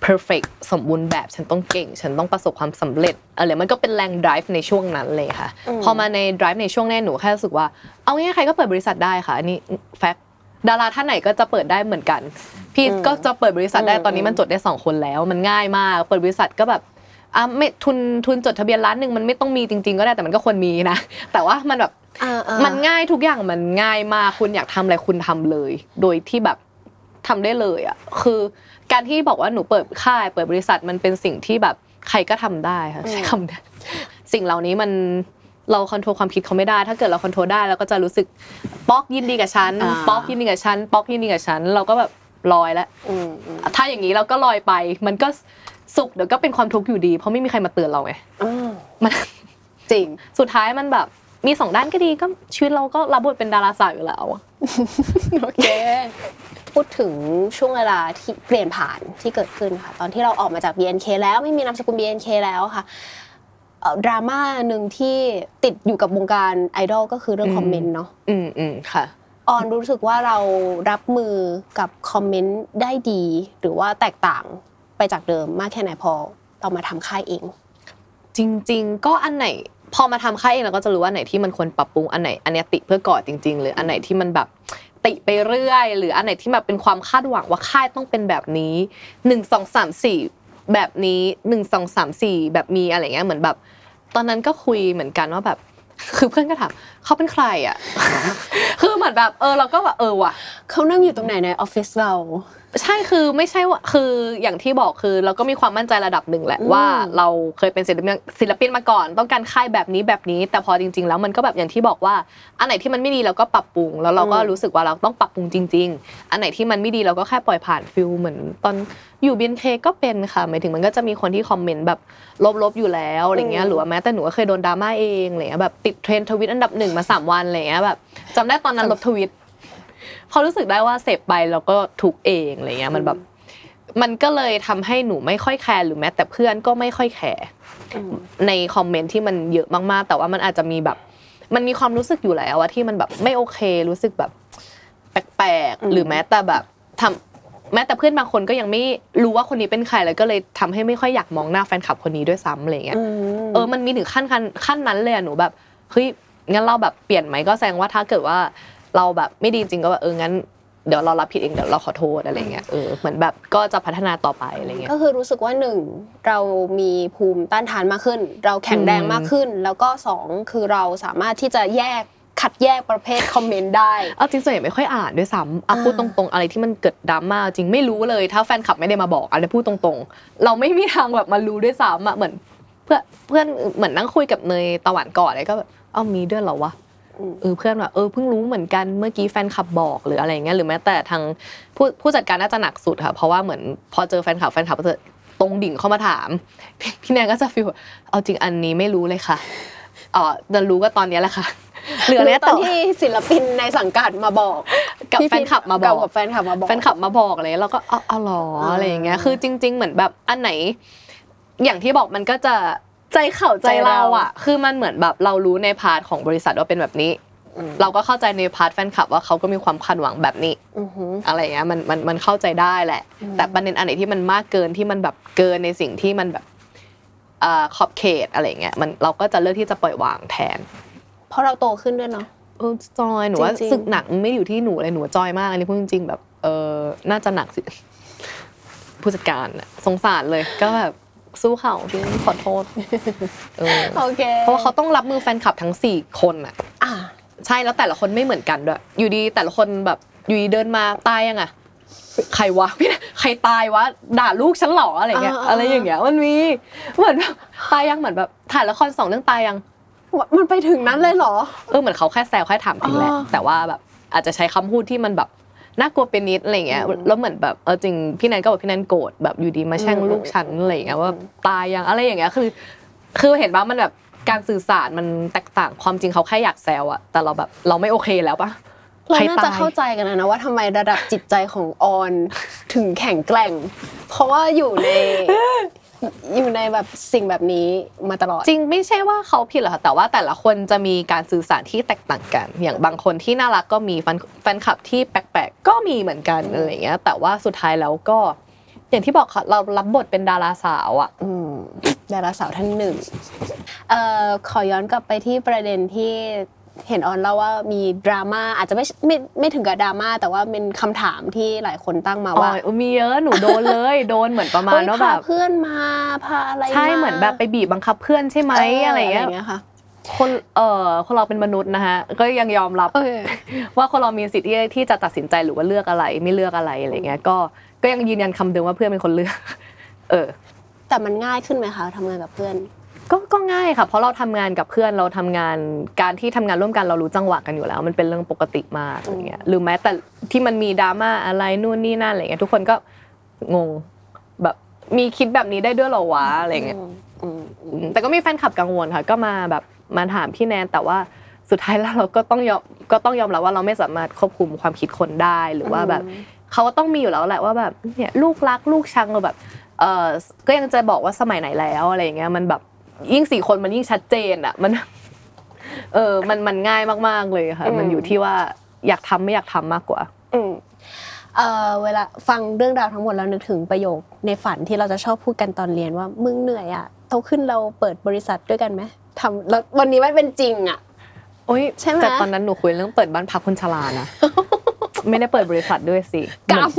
perfect สมบูรณ์แบบฉันต้องเก่งฉันต้องประสบความสำเร็จอะไรมันก็เป็นแรง drive ในช่วงนั้นเลยค่ะพอมาใน drive ในช่วงแรกหนูแค่รู้สึกว่าเอาง่ายๆใครก็เปิดบริษัทได้ค่ะอันนี้แฟกต์ดาราท่านไหนก็จะเปิดได้เหมือนกันพี่ก็จะเปิดบริษัทได้ตอนนี้มันจดได้2คนแล้วมันง่ายมากเปิดบริษัทก็แบบไม่ทุนจดทะเบียนล้านนึงมันไม่ต้องมีจริงๆก็ได้แต่มันก็ควรมีนะแต่ว่ามันแบบมันง่ายทุกอย่างมันง่ายมากคุณอยากทำอะไรคุณทำเลยโดยที่แบบทำได้เลยอ่ะคือการที่บอกว่าหนูเปิดค่ายเปิดบริษัทมันเป็นสิ่งที่แบบใครก็ทำได้ค่ะใช้คำนั้นสิ่งเหล่านี้มัน เราคอนโทรลความคิดเขาไม่ได้ถ้าเกิดเราคอนโทรลได้เราก็จะรู้สึกป๊อกยินดีกับฉันป๊อกยินดีกับฉันป๊อกยินดีกับฉันเราก็แบบลอยแล้วถ้าอย่างนี้เราก็ลอยไปมันก็สุขเดี๋ยวก็เป็นความทุกข์อยู่ดีเพราะไม่มีใครมาเตือนเราไงมันจริงสุดท้ายมันแบบมีสองด้านก็ดีก็ชีวิตเราก็รับบทเป็นดาราสาวอยู่แล้วโอเคพูดถึงช่วงเวลาที่เปลี่ยนผ่านที่เกิดขึ้นค่ะตอนที่เราออกมาจาก BNK แล้วไม่มีนามสกุล BNK แล้วค่ะดราม่านึงที่ติดอยู่กับวงการไอดอลก็คือเรื่องคอมเมนต์เนาะค่ะออนรู้สึกว่าเรารับมือกับคอมเมนต์ได้ดีหรือว่าแตกต่างไปจากเดิมมากแค่ไหนพอเรามาทำค่ายเองจริงๆก็อันไหนพอมาทำค่ายเองเราก็จะรู้ว่าอันไหนที่มันควรปรับปรุงอันไหนอันเนี้ยติเพื่อก่อจริงๆหรืออันไหนที่มันแบบติไปเรื่อยหรืออันไหนที่แบบเป็นความคาดหวังว่าค่ายต้องเป็นแบบนี้1 2 3 4แบบนี้1 2 3 4แบบมีอะไรเงี้ยเหมือนแบบตอนนั้นก็คุยเหมือนกันว่าแบบคือเพื่อนก็ถามเขาเป็นใครอ่ะคือเหมือนแบบเราก็แบบว่ะเขานั่งอยู่ตรงไหนในออฟฟิศเราใช่คือไม่ใช่ว่าคืออย่างที่บอกคือเราก็มีความมั่นใจระดับหนึ่งแหละว่าเราเคยเป็นศิลปินมาก่อนต้องการค่ายแบบนี้แบบนี้แต่พอจริงๆแล้วมันก็แบบอย่างที่บอกว่าอันไหนที่มันไม่ดีเราก็ปรับปรุงแล้วเราก็รู้สึกว่าเราต้องปรับปรุงจริงๆอันไหนที่มันไม่ดีเราก็แค่ปล่อยผ่านฟิลเหมือนตอนอยู่ BNK ก็เป็นค่ะหมายถึงมันก็จะมีคนที่คอมเมนต์แบบลบๆอยู่แล้วอะไรเงี้ยหรือว่าแม้แต่หนูก็เคยโดนดราม่าเองอะไรเงี้ยแบบติดเทรนด์ทวิตอันดับ1มา3วันอะไรเงี้ยแบบจำได้ตอนนั้นลบทวิตพอรู้สึกได้ว่าเสพไปแล้วก็ทุกเองอะไรเงี้ยมันแบบมันก็เลยทำให้หนูไม่ค่อยแคร์หรือแม้แต่เพื่อนก็ไม่ค่อยแคร์ในคอมเมนต์ที่มันเยอะมากๆแต่ว่ามันอาจจะมีแบบมันมีความรู้สึกอยู่แล้วว่าที่มันแบบไม่โอเครู้สึกแบบแปลกๆหรือแม้แต่แบบทำแม้แต่เพื่อนบางคนก็ยังไม่รู้ว่าคนนี้เป็นใครแล้วก็เลยทำให้ไม่ค่อยอยากมองหน้าแฟนคลับคนนี้ด้วยซ้ำอะไรเงี้ยมันมีถึงขั้นนั้นเลยอ่ะหนูแบบเฮ้ยงั้นเราแบบเปลี่ยนไหมก็แสดงว่าถ้าเกิดว่าเราแบบไม่ดีจริงก็แบบงั้นเดี๋ยวเรารับผิดเองเดี๋ยวเราขอโทษอะไรเงี้ยเหมือนแบบก็จะพัฒนาต่อไปอะไรเงี้ยก็คือรู้สึกว่า1เรามีภูมิต้านทานมากขึ้นเราแข็งแรงมากขึ้นแล้วก็2คือเราสามารถที่จะคัดแยกประเภทคอมเมนต์ได้เอาจริงส่วนใหญ่ไม่ค่อยอ่านด้วยซ้ำพูดตรงๆอะไรที่มันเกิดดราม่าจริงไม่รู้เลยถ้าแฟนคลับไม่ได้มาบอกอะไรพูดตรงๆเราไม่มีทางแบบมารู้ด้วยซ้ำเหมือนเพื่อนเหมือนนั่งคุยกับเนยตะวันก่อนอะไรก็แบบมีด้วยเหรอวะเพื่อนว่าเพิ่งรู้เหมือนกันเมื่อกี้แฟนคลับบอกหรืออะไรเงี้ยหรือแม้แต่ทางผู้จัดการน่าจะหนักสุดค่ะเพราะว่าเหมือนพอเจอแฟนคลับก็จะตรงดิ่งเข้ามาถามพี่แนนก็จะฟีลเอาจริงอันนี้ไม่รู้เลยค่ะจะรู้ก็ตอนนี้แหละค่ะเหลือแล้วตอนที่ศิลปินในสังกัดมาบอกกับแฟนคลับมาบอกอะไรเราก็อ๋อหรออะไรอย่างเงี้ยคือจริงๆเหมือนแบบอันไหนอย่างที่บอกมันก็จะใจเข้าใจเราอ่ะคือมันเหมือนแบบเรารู้ในพาร์ทของบริษัทว่าเป็นแบบนี้เราก็เข้าใจในพาร์ทแฟนคลับว่าเขาก็มีความคาดหวังแบบนี้อะไรเงี้ยมันเข้าใจได้แหละแต่ประเด็นอันไหนที่มันมากเกินที่มันแบบเกินในสิ่งที่มันแบบขอบเขตอะไรเงี้ยมันเราก็จะเลือกที่จะปล่อยวางแทนเพราะเราโตขึ้นด้วยเนาะจอยหนูว่าสึกหนักไม่อยู่ที่หนูเลยหนูจอยมากอันนี้พูดจริงๆแบบน่าจะหนักสิผู้จัดการสงสารเลยก็แบบสู้เขาพี่ขอโทษโอเคเพราะว่าเขาต้องรับมือแฟนคลับทั้ง4คนอ่ะใช่แล้วแต่ละคนไม่เหมือนกันด้วยอยู่ดีแต่ละคนแบบอยู่ดีเดินมาตายยังอ่ะใครวะพี่ใครตายวะด่าลูกฉันหรออะไรเงี้ยอะไรอย่างเงี้ยมันมีเหมือนแบบตายยังเหมือนแบบถ่ายละคร2เรื่องตายยังมันไปถึงนั้นเลยเหรอเหมือนเขาแค่แซวแค่ถามจริงแหละแต่ว่าแบบอาจจะใช้คำพูดที่มันแบบน่ากลัวเป็นนิดอะไรเงี้ยแล้วเหมือนแบบจริงพี่แนนก็บอกพี่แนนโกรธแบบอยู่ดีมาแช่งลูกฉันอะไรเงี้ยว่าตายยังอะไรอย่างเงี้ยคือเห็นว่ามันแบบการสื่อสารมันแตกต่างความจริงเขาแค่อยากแซวอะแต่เราแบบเราไม่โอเคแล้วปะเราน่าจะเข้าใจกันนะว่าทำไมระดับจิตใจของออนถึงแข็งแกร่งเพราะว่าอยู่ในแบบสิ่งแบบนี้มาตลอดจริงไม่ใช่ว่าเขาผิดหรอกค่ะแต่ว่าแต่ละคนจะมีการสื่อสารที่แตกต่างกันอย่างบางคนที่น่ารักก็มีแฟนคลับที่แปลกๆก็มีเหมือนกันอะไรเงี้ยแต่ว่าสุดท้ายแล้วก็อย่างที่บอกค่ะเรารับบทเป็นดาราสาวอ่ะดาราสาวท่านหนึ่งขอย้อนกลับไปที่ประเด็นที่เห็นออนเล่าว่ามีดราม่าอาจจะไม่ถึงกับดราม่าแต่ว่าเป็นคำถามที่หลายคนตั้งมาว่ามีเยอะหนูโดนเลยโดนเหมือนประมาณว่าแบบเพื่อนมาพาอะไรใช่เหมือนแบบไปบีบบังคับเพื่อนใช่ไหมอะไรอย่างเงี้ยค่ะคนเราเป็นมนุษย์นะฮะก็ยังยอมรับว่าคนเรามีสิทธิ์ที่จะตัดสินใจหรือว่าเลือกอะไรไม่เลือกอะไรอะไรเงี้ยก็ยังยืนยันคำเดิมว่าเพื่อนเป็นคนเลือกแต่มันง่ายขึ้นไหมคะทำงานกับเพื่อน ก็ง่ายค่ะเพราะเราทำงานกับเพื่อนเราทำงานการที่ทำงานร่วมกันเรารู้จังหวะกันอยู่แล้วมันเป็นเรื่องปกติมากอย่างเงี้ยหรือแม้แต่ที่มันมีดราม่าอะไรนู่นนี่นั่นอะไรเงี้ยทุกคนก็งงแบบมีคิดแบบนี้ได้ด้วยเหรอวะอะไรเงี้ยแต่ก็มีแฟนคลับกังวลค่ะก็มาแบบมาถามพี่แนนแต่ว่าสุดท้ายแล้วเราก็ต้องยอมรับว่าเราไม่สามารถควบคุมความคิดคนได้หรือว่าแบบเขาก็ต้องมีอยู่แล้วแหละว่าแบบเนี่ยลูกรักลูกชังเราแบบก็ยังจะบอกว่าสมัยไหนแล้วอะไรเงี้ยมันแบบยิ่ง4คนมันยิ่งชัดเจนอ่ะมันมันง่ายมากๆเลยค่ะมันอยู่ที่ว่าอยากทำไม่อยากทำมากกว่าเวลาฟังเรื่องราวทั้งหมดแล้วนึกถึงประโยคในฝันที่เราจะชอบพูดกันตอนเรียนว่ามึงเหนื่อยอ่ะโตขึ้นเราเปิดบริษัทด้วยกันมั้ยทำแล้ววันนี้มันเป็นจริงอ่ะโอ๊ยใช่มั้ยแต่ตอนนั้นหนูคุยเรื่องเปิดบ้านพักคนชรานะไม่ได้เปิดบริษัทด้วยสิกรรม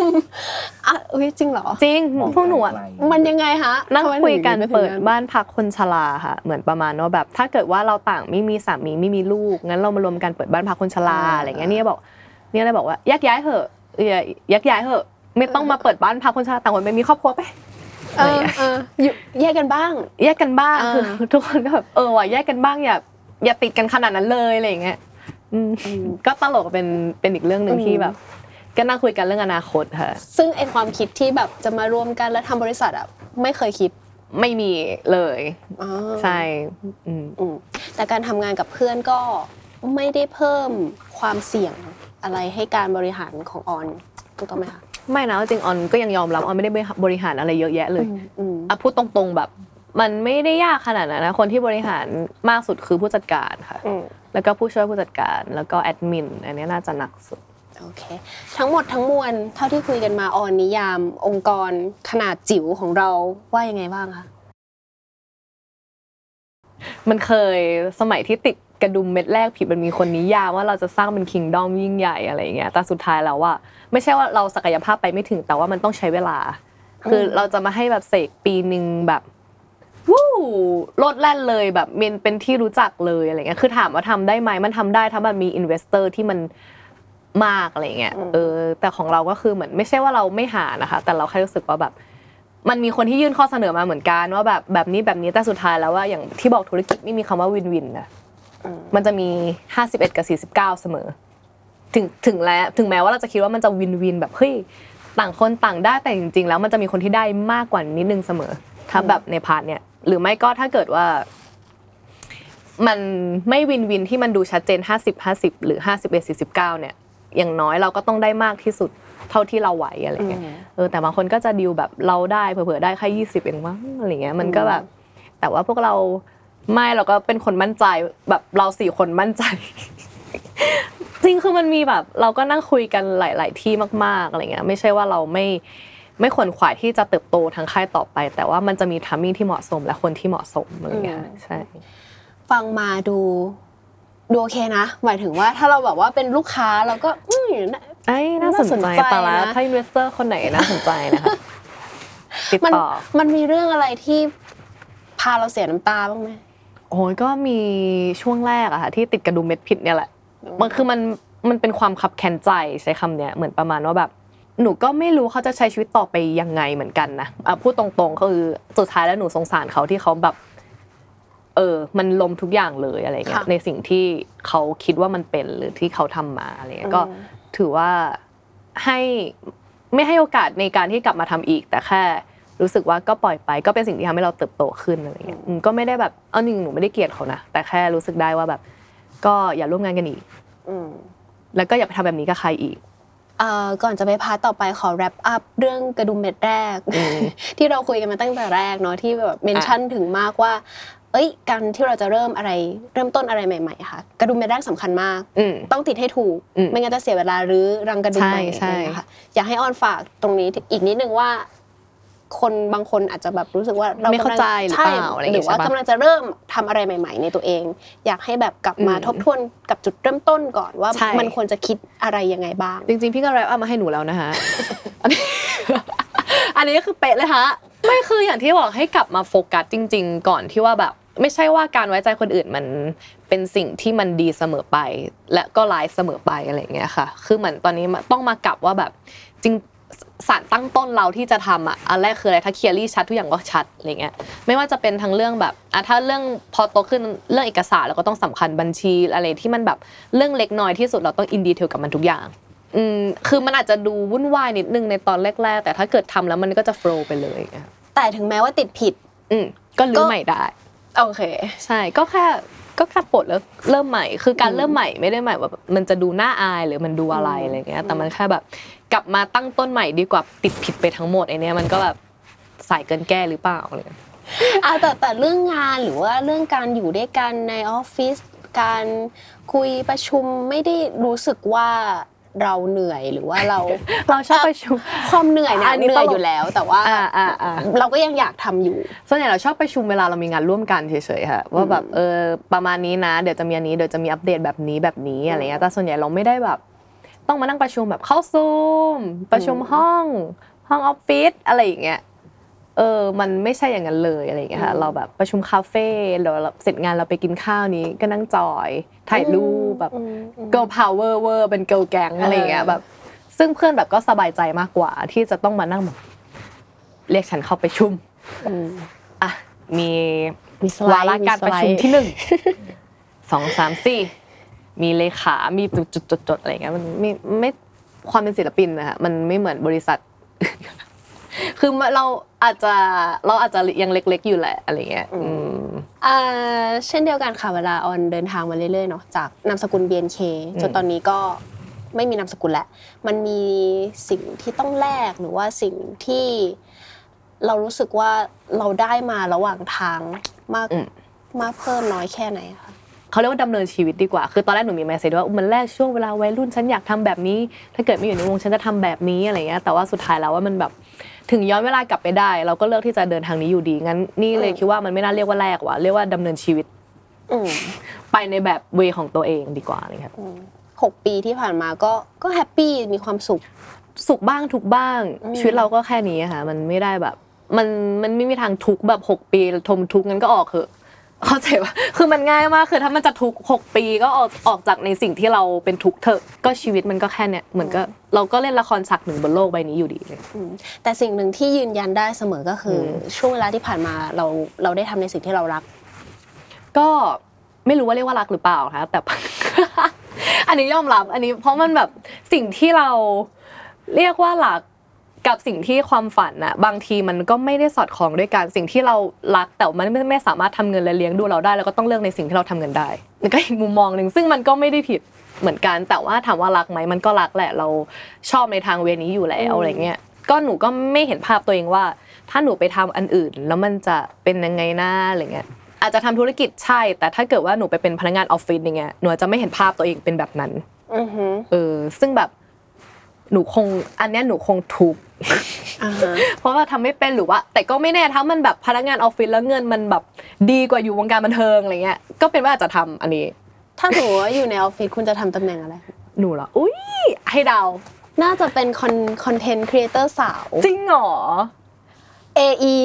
อ่ะอุ๊ยจริงเหรอจริงพวกหนูอ่ะมันยังไงฮะนั่งคุยกันเปิดบ้านพักคนชราค่ะเหมือนประมาณว่าแบบถ้าเกิดว่าเราต่างไม่มีสามีไม่มีลูกงั้นเรามารวมกันเปิดบ้านพักคนชราอะไรเงี้ยเนี่ยเลยบอกว่าแยกย้ายเถอะแยกย้ายเถอะไม่ต้องมาเปิดบ้านพักคนชราต่างคนไม่มีครอบครัวไปแยกกันบ้างคือทุกคนก็แบบว่ะแยกกันบ้างอย่าติดกันขนาดนั้นเลยอะไรอย่างเงี้ยก็ตลกเป็นอีกเรื่องนึงที่แบบก็น่าคุยกันเรื่องอนาคตค่ะซึ่งไอ้ความคิดที่แบบจะมารวมกันแล้วทำบริษัทอ่ะไม่เคยคิดไม่มีเลยใช่แต่การทำงานกับเพื่อนก็ไม่ได้เพิ่มความเสี่ยงอะไรให้การบริหารของออนถูกต้องมั้ยคะไม่นะจริงออนก็ยังยอมรับออนไม่ได้บริหารอะไรเยอะแยะเลยอ่ะพูดตรงๆแบบมันไม่ได้ยากขนาดนั้นนะคนที่บริหารมากสุดคือผู้จัดการค่ะแล้วก็ผู้ช่วยผู้จัดการแล้วก็แอดมินอันนี้น่าจะหนักสุดโอเคทั้งหมดทั้งมวลเท่าที่คุยกันมาออนนิยามองค์กรขนาดจิ๋วของเราว่ายังไงบ้างคะมันเคยสมัยที่ติดกระดุมเม็ดแรกผิดมันมีคนนิยามว่าเราจะสร้างเป็นคิงดอมยิ่งใหญ่อะไรอย่างเงี้ยแต่สุดท้ายแล้วว่าไม่ใช่ว่าเราศักยภาพไปไม่ถึงแต่ว่ามันต้องใช้เวลาคือเราจะมาให้แบบเสกปีนึงแบบวู้โลดแล่นเลยแบบเป็นที่รู้จักเลยอะไรเงี้ยคือถามว่าทำได้มั้ยมันทำได้ถ้ามันมีอินเวสเตอร์ที่มันมากอะไรเงี้ยแต่ของเราก็คือเหมือนไม่ใช่ว่าเราไม่หานะคะแต่เราแค่รู้สึกว่าแบบมันมีคนที่ยื่นข้อเสนอมาเหมือนกันว่าแบบนี้แต่สุดท้ายแล้วว่าอย่างที่บอกธุรกิจไม่มีคำว่าวินวินนะมันจะมี51กับ49เสมอถึงแม้ว่าเราจะคิดว่ามันจะวินวินแบบเฮ้ยต่างคนต่างได้แต่จริงๆแล้วมันจะมีคนที่ได้มากกว่านิดนึงเสมอถ้าแบบในพาร์ทเนี่ยหรือไม่ก็ถ้าเกิดว่ามันไม่วินวินที่มันดูชัดเจน50-50หรือ51-49เนี่ยอย่างน้อยเราก็ต้องได้มากที่สุดเท่าที่เราไหวอะไรเงี้ยแต่บางคนก็จะดีลแบบเราได้เผื่อๆได้แค่20เองมั้งอะไรเงี้ยมันก็แบบแต่ว่าพวกเราไม่เราก็เป็นคนมั่นใจแบบเรา4คนมั่นใจจริงคือมันมีแบบเราก็นั่งคุยกันหลายๆที่มากๆอะไรเงี้ยไม่ใช่ว่าเราไม่ขวนขวายที่จะเติบโตทางค่ายต่อไปแต่ว่ามันจะมีไทมิ่งที่เหมาะสมและคนที่เหมาะสมอะไรอย่างเงี้ยใช่ฟังมาดูโอเคนะหมายถึงว่าถ้าเราแบบว่าเป็นลูกค้าเราก็น่าสนใจแต่ละถ้าอินเวสเตอร์คนไหนน่าสนใจนะคะติดต่อมันมีเรื่องอะไรที่พาเราเสียน้ำตาบ้างมั้ยโอ้ยก็มีช่วงแรกอะค่ะที่ติดกระดุมเม็ดผิดเนี่ยแหละมันคือมันเป็นความขับแค้นใจใช้คำเนี้ยเหมือนประมาณว่าแบบหนูก็ไม่รู้เขาจะใช้ชีวิตต่อไปยังไงเหมือนกันนะพูดตรงๆก็คือสุดท้ายแล้วหนูสงสารเขาที่เขาแบบมันล้มทุกอย่างเลยอะไรเงี้ยในสิ่งที่เขาคิดว่ามันเป็นหรือที่เขาทำมาอะไรเงี้ยก็ถือว่าให้ไม่ให้โอกาสในการที่กลับมาทำอีกแต่แค่รู้สึกว่าก็ปล่อยไปก็เป็นสิ่งที่ทำให้เราเติบโตขึ้นอะไรเงี้ยก็ไม่ได้แบบเอาจริงหนูไม่ได้เกลียดเขานะแต่แค่รู้สึกได้ว่าแบบก็อย่าร่วมงานกันอีกแล้วก็อย่าไปทำแบบนี้กับใครอีกก่อนจะไปพาร์ทต่อไปขอแรปอัพเรื่องกระดุมเม็ดแรกที่เราคุยกันมาตั้งแต่แรกเนาะที่แบบเมนชั่นถึงมากว่าเอ้ยการที่เราจะเริ่มต้นอะไรใหม่ๆค่ะกระดุมเม็ดแรกสำคัญมากต้องติดให้ถูกไม่งั้นจะเสียเวลาหรือรังกระดุมใหม่นะคะอยากให้ออนฝากตรงนี้อีกนิดนึงว่าคนบางคนอาจจะแบบรู้สึกว่าเรากำลังใช่หรือว่ากำลังจะเริ่มทำอะไรใหม่ๆในตัวเองอยากให้แบบกลับมาทบทวนกับจุดเริ่มต้นก่อนว่ามันควรจะคิดอะไรยังไงบ้างจริงๆพี่ก็แรปอัพมาให้หนูแล้วนะฮะอันนี้ก็คือเป๊ะเลยฮะไม่คืออย่างที่บอกให้กลับมาโฟกัสจริงๆก่อนที่ว่าแบบไม่ใช่ว่าการไว้ใจคนอื่นมันเป็นสิ่งที่มันดีเสมอไปและก็ร้ายเสมอไปอะไรอย่างเงี้ยค่ะคือเหมือนตอนนี้ต้องมากลับว่าแบบจริง สารตั้งต้นเราที่จะทำอ่ะอันแรกคืออะไรถ้าเคลียร์ลี่ชัดทุกอย่างก็ชัดอะไรเงี้ยไม่ว่าจะเป็นทั้งเรื่องแบบถ้าเรื่องพอโตขึ้นเรื่องเอกสารเราก็ต้องสำคัญบัญชีอะไรที่มันแบบเรื่องเล็กน้อยที่สุดเราต้องอินดีเทลกับมันทุกอย่างคือมันอาจจะดูวุ่นวายนิดนึงในตอนแรกๆแต่ถ้าเกิดทำแล้วมันก็จะโฟลว์ไปเลยแต่ถึงแม้ว่าติดผิดก็ลื้อใหม่ได้โอเคใช่ก็แค่ปลดแล้วเริ่มใหม่คือการเริ่มใหม่ไม่ได้หมายว่ามันจะดูน่าอายหรือมันดูอะไรอะไรเงี้ยแต่มันแค่แบบกลับมาตั้งต้นใหม่ดีกว่าติดผิดไปทั้งหมดไอ้เนี้ยมันก็แบบสายเกินแก้หรือเปล่าอะไรแต่เรื่องงานหรือว่าเรื่องการอยู่ด้วยกันในออฟฟิศการคุยประชุมไม่ได้รู้สึกว่าเราเหนื่อยหรือว่าเราชอบประชุมความเหนื่อยเนี่ยเหนื่อยอยู่แล้วแต่ว่าเราก็ยังอยากทำอยู่ส่วนใหญ่เราชอบประชุมเวลาเรามีงานร่วมกันเฉยๆค่ะว่าแบบประมาณนี้นะเดี๋ยวจะมีอันนี้เดี๋ยวจะมีอัปเดตแบบนี้แบบนี้อะไรเงี้ยแต่ส่วนใหญ่เราไม่ได้แบบต้องมานั่งประชุมแบบเข้าซูมประชุมห้องออฟฟิศอะไรอย่างเงี้ยมันไม่ใช่อย่างนั้นเลยอะไรอย่างเงี้ยค่ะเราแบบประชุมคาเฟ่เราเสร็จงานเราไปกินข้าวนี้ก็นั่งจอยถ่ายรูปแบบ girl power เวอร์เป็น girl gang อะไรอย่างเงี้ยแบบซึ่งเพื่อนแบบก็สบายใจมากกว่าที่จะต้องมานั่งแบบเรียกฉันเข้าไปชุมอ่ะมีวาระการประชุมที่1 2 3 4มีเลขามีจุดๆๆอะไรอย่างเงี้ยมันไม่ความเป็นศิลปินนะคะมันไม่เหมือนบริษัทคือเราอาจจะยังเล็กๆอยู่แหละอะไรเงี้ยเช่นเดียวกันค่ะเวลาออนเดินทางมาเรื่อยๆเนาะจากนามสกุล BNK จนตอนนี้ก็ไม่มีนามสกุลแล้วมันมีสิ่งที่ต้องแลกหรือว่าสิ่งที่เรารู้สึกว่าเราได้มาระหว่างทางมากเพิ่มน้อยแค่ไหนคะเขาเรียกว่าดำเนินชีวิตดีกว่าคือตอนแรกหนูมีแมสเซจว่ามันแรกช่วงเวลาวัยรุ่นฉันอยากทำแบบนี้ถ้าเกิดไม่อยู่ในวงฉันจะทำแบบนี้อะไรเงี้ยแต่ว่าสุดท้ายแล้วว่ามันแบบถึงย้อนเวลากลับไปได้เราก็เลือกที่จะเดินทางนี้อยู่ดีงั้นนี่เลยคิดว่ามันไม่น่าเรียกว่าแรกว่ะเรียกว่าดำเนินชีวิตไปในแบบเวของตัวเองดีกว่าเลยครับ6 ปีที่ผ่านมาก็แฮปปี้มีความสุขบ้างทุกบ้างชีวิตเราก็แค่นี้ค่ะมันไม่ได้แบบมันไม่มีทางทุกแบบ6 ปีทมทุกงั้นก็ออกเหอะเข้าใจป่ะคือมันง่ายมากคือถ้ามันจะทุก6 ปีก็ออกจากในสิ่งที่เราเป็นทุกเถอะก็ชีวิตมันก็แค่เนี้ยเหมือนก็เราก็เล่นละครฉากหนึ่งบนโลกใบนี้อยู่ดีเลยแต่สิ่งหนึ่งที่ยืนยันได้เสมอก็คือช่วงเวลาที่ผ่านมาเราได้ทำในสิ่งที่เรารักก็ไม่รู้ว่าเรียกว่ารักหรือเปล่าคะแต่อันนี้ยอมรับอันนี้เพราะมันแบบสิ่งที่เราเรียกว่ารักกับสิ่งที่ความฝันน่ะบางทีมันก็ไม่ได้สอดคล้องด้วยกันสิ่งที่เรารักแต่มันไม่สามารถทำเงินและเลี้ยงดูเราได้แล้วก็ต้องเลือกในสิ่งที่เราทำเงินได้มันก็อีกมุมมองนึงซึ่งมันก็ไม่ได้ผิดเหมือนกันแต่ว่าถามว่ารักมั้ยมันก็รักแหละเราชอบในทางเวนี้อยู่แล้วอะไรเงี้ยก็หนูก็ไม่เห็นภาพตัวเองว่าถ้าหนูไปทำอันอื่นแล้วมันจะเป็นยังไงนะอะไรเงี้ยอาจจะทำธุรกิจใช่แต่ถ้าเกิดว่าหนูไปเป็นพนักงานออฟฟิศอย่างเงี้ยหนูจะไม่เห็นภาพตัวเองเป็นแบบนั้นซึ่งแบบหนูคงอันเนี้ยหนูคงทุกข์เพราะว่าทำไม่เป็นหรือว่าแต่ก็ไม่แน่ถ้ามันแบบพนักงานออฟฟิศแล้วเงินมันแบบดีกว่าอยู่วงการบันเทิงอะไรเงี้ยก็เป็นว่าอาจจะทำอันนี้ถ้าหนูอยู่ในออฟฟิศคุณจะทำตำแหน่งอะไรหนูเหรออุ้ยให้เดาน่าจะเป็นคอนเทนต์ครีเอเตอร์สาวจริงหรอ AE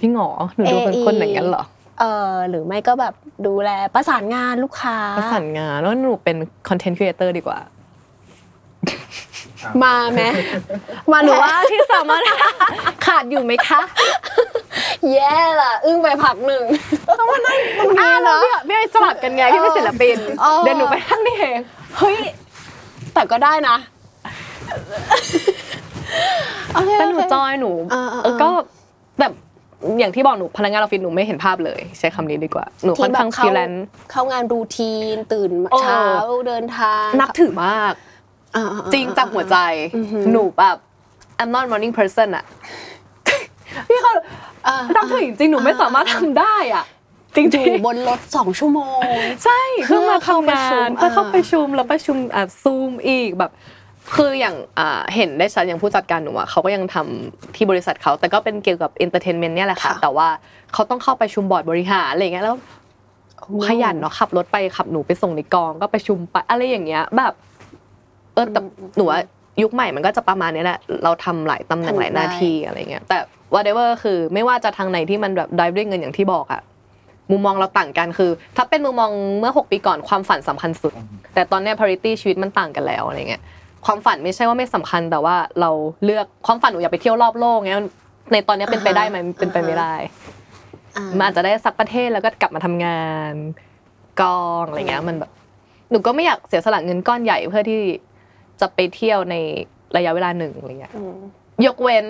จริงหรอหนูดูเป็นคนอย่างนั้นเหรอหรือไม่ก็แบบดูแลประสานงานลูกค้าประสานงานแล้วหนูเป็นคอนเทนต์ครีเอเตอร์ดีกว่ามาไหมมาหรือว่าที่สามารถขาดอยู่ไหมคะแย่ล่ะอึ้งไปพักหนึ่งต้องมานั่งตรงนี้เนาะไม่สลับกันไงที่เป็นศิลปินเดี๋ยวหนูไปทั้งนี่เองเฮ้ยแต่ก็ได้นะแต่หนูจอยหนูก็แบบอย่างที่บอกหนูพนักงานออฟฟิศหนูไม่เห็นภาพเลยใช้คำนี้ดีกว่าหนูค่อนข้างฟรีแลนซ์เข้างานรูทีนตื่นเช้าเดินทางนับถือมากจริงจากหัวใจหนูแบบ I'm not morning person อ่ะพี่เขาต้องถึงจริงหนูไม่สามารถทำได้อ่ะจริงๆบนรถ2 ชั่วโมงใช่เพิ่งมาทำงานเพื่อเข้าประชุมแล้วประชุมซูมอีกแบบคืออย่างเห็นได้ชัดอย่างผู้จัดการหนูอ่ะเขาก็ยังทำที่บริษัทเขาแต่ก็เป็นเกี่ยวกับ entertainment เนี่ยแหละค่ะแต่ว่าเขาต้องเข้าประชุมบอร์ดบริหารอะไรอย่างเงี้ยแล้วขยันเนาะขับรถไปขับหนูไปส่งในกองก็ประชุมไปอะไรอย่างเงี้ยแบบแต่หนูว่ายุคใหม่มันก็จะประมาณนี้แหละเราทำหลายตำแหน่งหลายหน้าที่อะไรเงี้ยแต่ whatever คือไม่ว่าจะทางไหนที่มันแบบ drive ด้วยเงินอย่างที่บอกอะมุมมองเราต่างกันคือถ้าเป็นมุมมองเมื่อ6 ปีก่อนความฝันสำคัญสุดแต่ตอนเนี้ย parity ชีวิตมันต่างกันแล้วอะไรเงี้ย ความฝันไม่ใช่ว่าไม่สำคัญแต่ว่าเราเลือกความฝันหนูอยากไปเที่ยวรอบโลกเงี้ยในตอนนี้เป็นไปได้ไหมเป็นไปไม่ได้มันอาจจะได้สักประเทศแล้วก็กลับมาทำงานกองอะไรเงี้ยมันแบบหนูก็ไม่อยากเสียสละเงินก้อนใหญ่เพื่อที่จะไปเที่ยวในระยะเวลาหนึ่งอะไรเงี้ยยกเว้น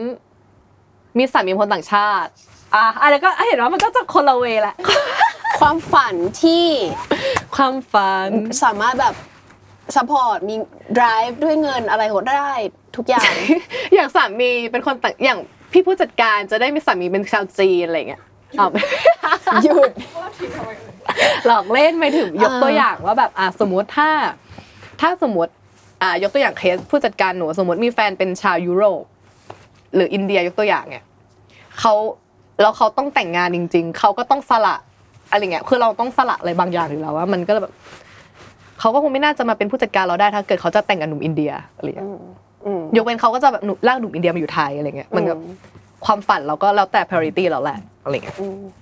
มีสามีคนต่างชาติอะไรก็เห็นว่ามันก็จะคนละเวแหละความฝันที่ความฝันสามารถแบบซัพพอร์ตมี drive ด้วยเงินอะไรก็ได้ทุกอย่าง อย่างสามีเป็นคนต่างอย่างพี่ผู้จัดการจะได้มีสามีเป็นชาวจีนอะไรเงี้ยหยุดหลอกเล่นไม่ถึงยกตัวอย่างว่าแบบสมมติถ้าสมมติยกตัวอย่างเคสผู้จัดการหนูสมมติมีแฟนเป็นชาวยุโรปหรืออินเดียยกตัวอย่างเนี่ยเขาต้องแต่งงานจริงๆเขาก็ต้องสละอะไรเงี้ยคือเราต้องสละอะไรบางอย่างอยู่แล้วว่ามันก็แบบเขาก็คงไม่น่าจะมาเป็นผู้จัดการเราได้ถ้าเกิดเขาจะแต่งกับหนุ่มอินเดียอะไรเงี้ยยกเว้นเขาก็จะแบบลากหนุ่มอินเดียมาอยู่ไทยอะไรเงี้ยมันก็ความฝันเราก็แล้วแต่ priority เราแหละอะไรเงี้ย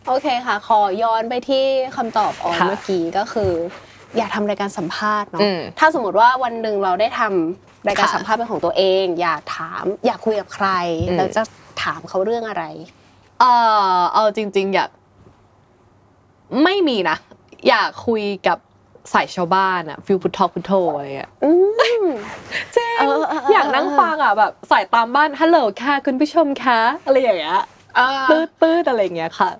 โอเคค่ะขอย้อนไปที่คำตอบออนเมื่อกี้ก็คืออยากทำรายการสัมภาษณ์เนาะถ้าสมมติว่าวันหนึ่งเราได้ทำรายการสัมภาษณ์เป็นของตัวเองอยากคุยกับใครเราจะถามเขาเรื่องอะไรเอาจริงๆอยากไม่มีนะอยากคุยกับสายชาวบ้านฟิลพุทธอกพุทโธอะไรเงี้ยเจ๊อยากนั่งฟังแบบสายตามบ้านฮัลโหลค่ะคุณผู้ชมคะอะไรอย่างเงี้ยตื้ออะไรอย่างเงี้ยค่ะ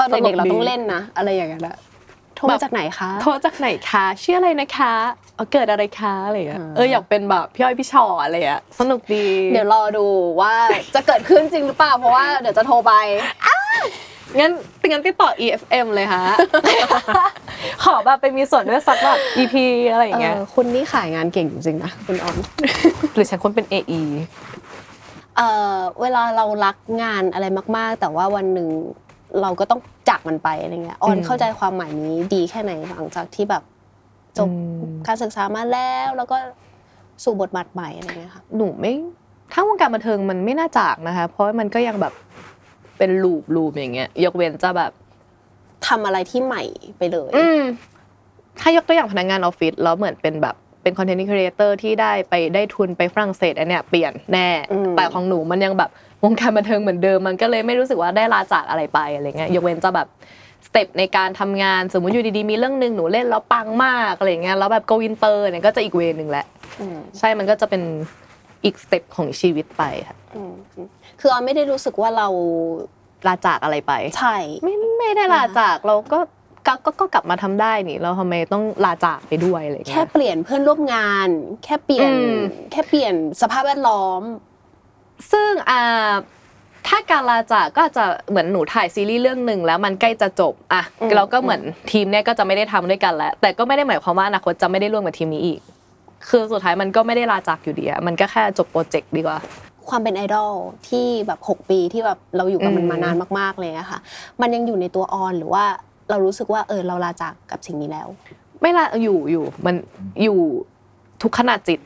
ตอนเด็กเราต้องเล่นนะอะไรอย่างเงี้ยละโทรจากไหนคะโทรจากไหนคะชื่ออะไรนะคะเกิดอะไรคะอะไรอย่างเงี้ยอยากเป็นแบบพี่อ้อยพี่ชออะไรอย่างเงี้ยสนุกดีเดี๋ยวรอดูว่าจะเกิดขึ้นจริงหรือเปล่าเพราะว่าเดี๋ยวจะโทรไปงั้นติดต่อ EFM เลยฮะขอแบบไปมีส่วนด้วยสักแบบ EP อะไรอย่างเงี้ยคุณนี่ขายงานเก่งจริงๆนะคุณออมหรือฉันควรเป็น AE เวลาเรารักงานอะไรมากๆแต่ว่าวันหนึ่งเราก็ต้องจากมันไปอะไรเงี้ยออนเข้าใจความหมายนี้ดีแค่ไหนหลังจากที่แบบจบการศึกษามาแล้วก็สู่บทบาทใหม่อะไรเงี้ยค่ะหนูไม่ถ้าวงการบันเทิงมันไม่น่าจากนะคะเพราะมันก็ยังแบบเป็นลูปอย่างเงี้ยยกเว้นจะแบบทำอะไรที่ใหม่ไปเลยถ้ายกตัวอย่างพนักงานออฟฟิศแล้วเหมือนเป็นแบบเป็นคอนเทนต์ครีเอเตอร์ที่ได้ทุนไปฝรั่งเศสอันเนี้ยเปลี่ยนแน่แต่ของหนูมันยังแบบวงการบันเทิงเหมือนเดิมมันก็เลยไม่รู้สึกว่าได้ลาจากอะไรไปอะไรเงี้ยยกเว้นจะแบบสเต็ปในการทำงานสมมุติอยู่ดีๆมีเรื่องนึงหนูเล่นแล้วปังมากอะไรเงี้ยแล้วแบบโกอินเตอร์เนี่ยก็จะอีกเวนึงแหละใช่มันก็จะเป็นอีกสเต็ปของชีวิตไปค่ะคือออนไม่ได้รู้สึกว่าเราลาจากอะไรไปใช่ไม่ได้ลาจากเราก็กลับมาทำได้นี่เราทำไมต้องลาจากไปด้วยอะไรเงี้ยแค่เปลี่ยนเพื่อนร่วมงานแค่เปลี่ยนสภาพแวดล้อมซึ่งถ้าการลาจากก็จะเหมือนหนูถ่ายซีรีส์เรื่องหนึ่งแล้วมันใกล้จะจบเราก็เหมือนทีมเนี่ยก็จะไม่ได้ทำด้วยกันแล้วแต่ก็ไม่ได้หมายความว่าอนาคตจะไม่ได้ร่วมกับทีมนี้อีกคือสุดท้ายมันก็ไม่ได้ลาจากอยู่ดีมันก็แค่จบโปรเจกต์ดีกว่าความเป็นไอดอลที่แบบ6ปีที่แบบเราอยู่กับมันมานานมากๆเลยอะค่ะมันยังอยู่ในตัวออนหรือว่าเรารู้สึกว่าเราลาจากกับสิ่งนี้แล้วไม่ลาอยู่มันอยู่ทุกขณะจิต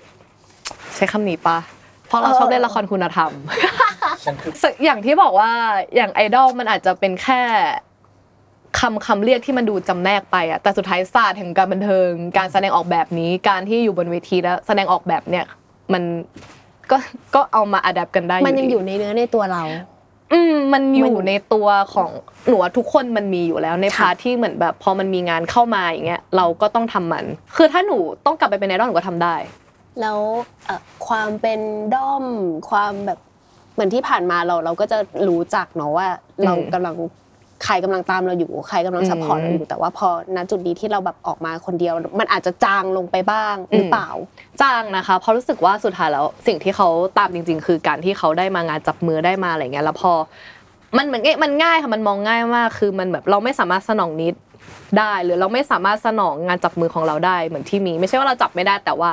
ใช้คำนี้ปะเพราะเราชอบเล่นละครคุณธรรมอย่างที่บอกว่าอย่างไอดอลมันอาจจะเป็นแค่คำเรียกที่มันดูจำแนกไปแต่สุดท้ายศาสตร์แห่งการบันเทิงการแสดงออกแบบนี้การที่อยู่บนเวทีแล้วแสดงออกแบบเนี่ยมันก็เอามาอัดแอปกันได้มันยังอยู่ในเนื้อในตัวเรามันอยู่ในตัวของหนูทุกคนมันมีอยู่แล้วในพาร์ทที่เหมือนแบบพอมันมีงานเข้ามาอย่างเงี้ยเราก็ต้องทำมันคือถ้าหนูต้องกลับไปเป็นไอดอลหนูก็ทำได้แล้วความเป็นด้อมความแบบเหมือนที่ผ่านมาเราก็จะรู้จักเนาะว่าเรากำลังใครกำลังตามเราอยู่ใครกำลังซัพพอร์ตเราอยู่แต่ว่าพอณจุดนี้ที่เราแบบออกมาคนเดียวมันอาจจะจางลงไปบ้างหรือเปล่าจางนะคะเพราะรู้สึกว่าสุดท้ายแล้วสิ่งที่เขาตามจริงๆคือการที่เขาได้มางานจับมือได้มาอะไรเงี้ยแล้วพอมันเหมือนมันง่ายค่ะมันมองง่ายมากคือมันแบบเราไม่สามารถสนองนิดได้หรือเราไม่สามารถสนองงานจับมือของเราได้เหมือนที่มีไม่ใช่ว่าเราจับไม่ได้แต่ว่า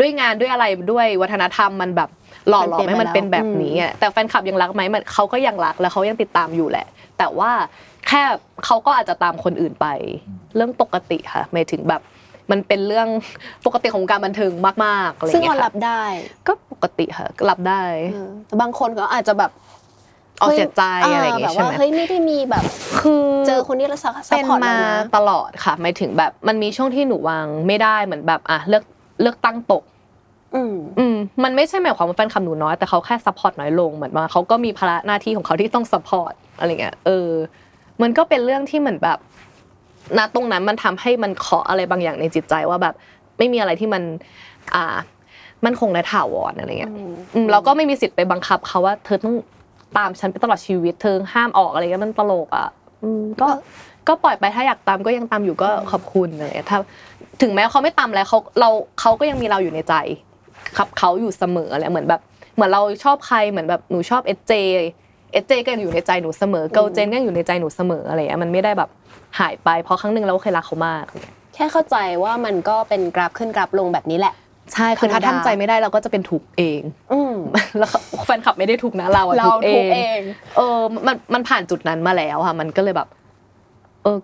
ด้วยงานด้วยอะไรด้วยวัฒนธรรมมันแบบหล่อหลอมให้มันเป็นแบบนี้แต่แฟนคลับยังรักไหมมันเขาก็ยังรักแล้วเขายังติดตามอยู่แหละแต่ว่าแค่เขาก็อาจจะตามคนอื่นไปเรื่องปกติค่ะหมายถึงแบบมันเป็นเรื่องปกติของการบันเทิงมากๆอะไรอย่างเงี้ยซึ่งเรารับได้ก็ปกติค่ะรับได้แต่บางคนก็อาจจะแบบเอาเสียใจอะไรอย่างเงี้ยใช่ไหมแบบว่าเฮ้ยไม่ได้มีแบบคือเจอคนที่เราซัพพอร์ตเป็นมาตลอดค่ะหมายถึงแบบมันมีช่วงที่หนูวางไม่ได้เหมือนแบบเลือกตั้งตก มันไม่ใช่หมายความว่าแฟนคลับหนูน้อยแต่เขาแค่ซัพพอร์ตน้อยลงเหมือนว่าเขาก็มีภาระหน้าที่ของเขาที่ต้องซัพพอร์ตอะไรเงี้ยมันก็เป็นเรื่องที่เหมือนแบบณตรงนั้นมันทำให้มันเคาะอะไรบางอย่างในจิตใจว่าแบบไม่มีอะไรที่มันมันคงและถาวรอะไรเงี้ยเราก็ไม่มีสิทธิ์ไปบังคับเขาว่าเธอต้องตามฉันไปตลอดชีวิตเธอห้ามออกอะไรเงี้ยมันตลกอ่ะก็ปล่อยไปถ้าอยากตามก็ยังตามอยู่ก็ขอบคุณอะไรเงี้ยถ้าถึงแม้เขาไม่ตามแล้วเขาก็ยังมีเราอยู่ในใจครับเขาอยู่เสมออะไรเหมือนแบบเหมือนเราชอบใครเหมือนแบบหนูชอบเอเจก็อยู่ในใจหนูเสมอเกิลเจนก็อยู่ในใจหนูเสมออะไรเงี้ยมันไม่ได้แบบหายไปเพราะครั้งนึงเราเคยรักเขามากแค่เข้าใจว่ามันก็เป็นกราฟขึ้นกราฟลงแบบนี้แหละใช่คือถ้าทำใจไม่ได้เราก็จะเป็นทุกข์เองแล้วแฟนคลับไม่ได้ทุกข์นะเราอะทุกข์เองมันผ่านจุดนั้นมาแล้วค่ะมันก็เลยแบบ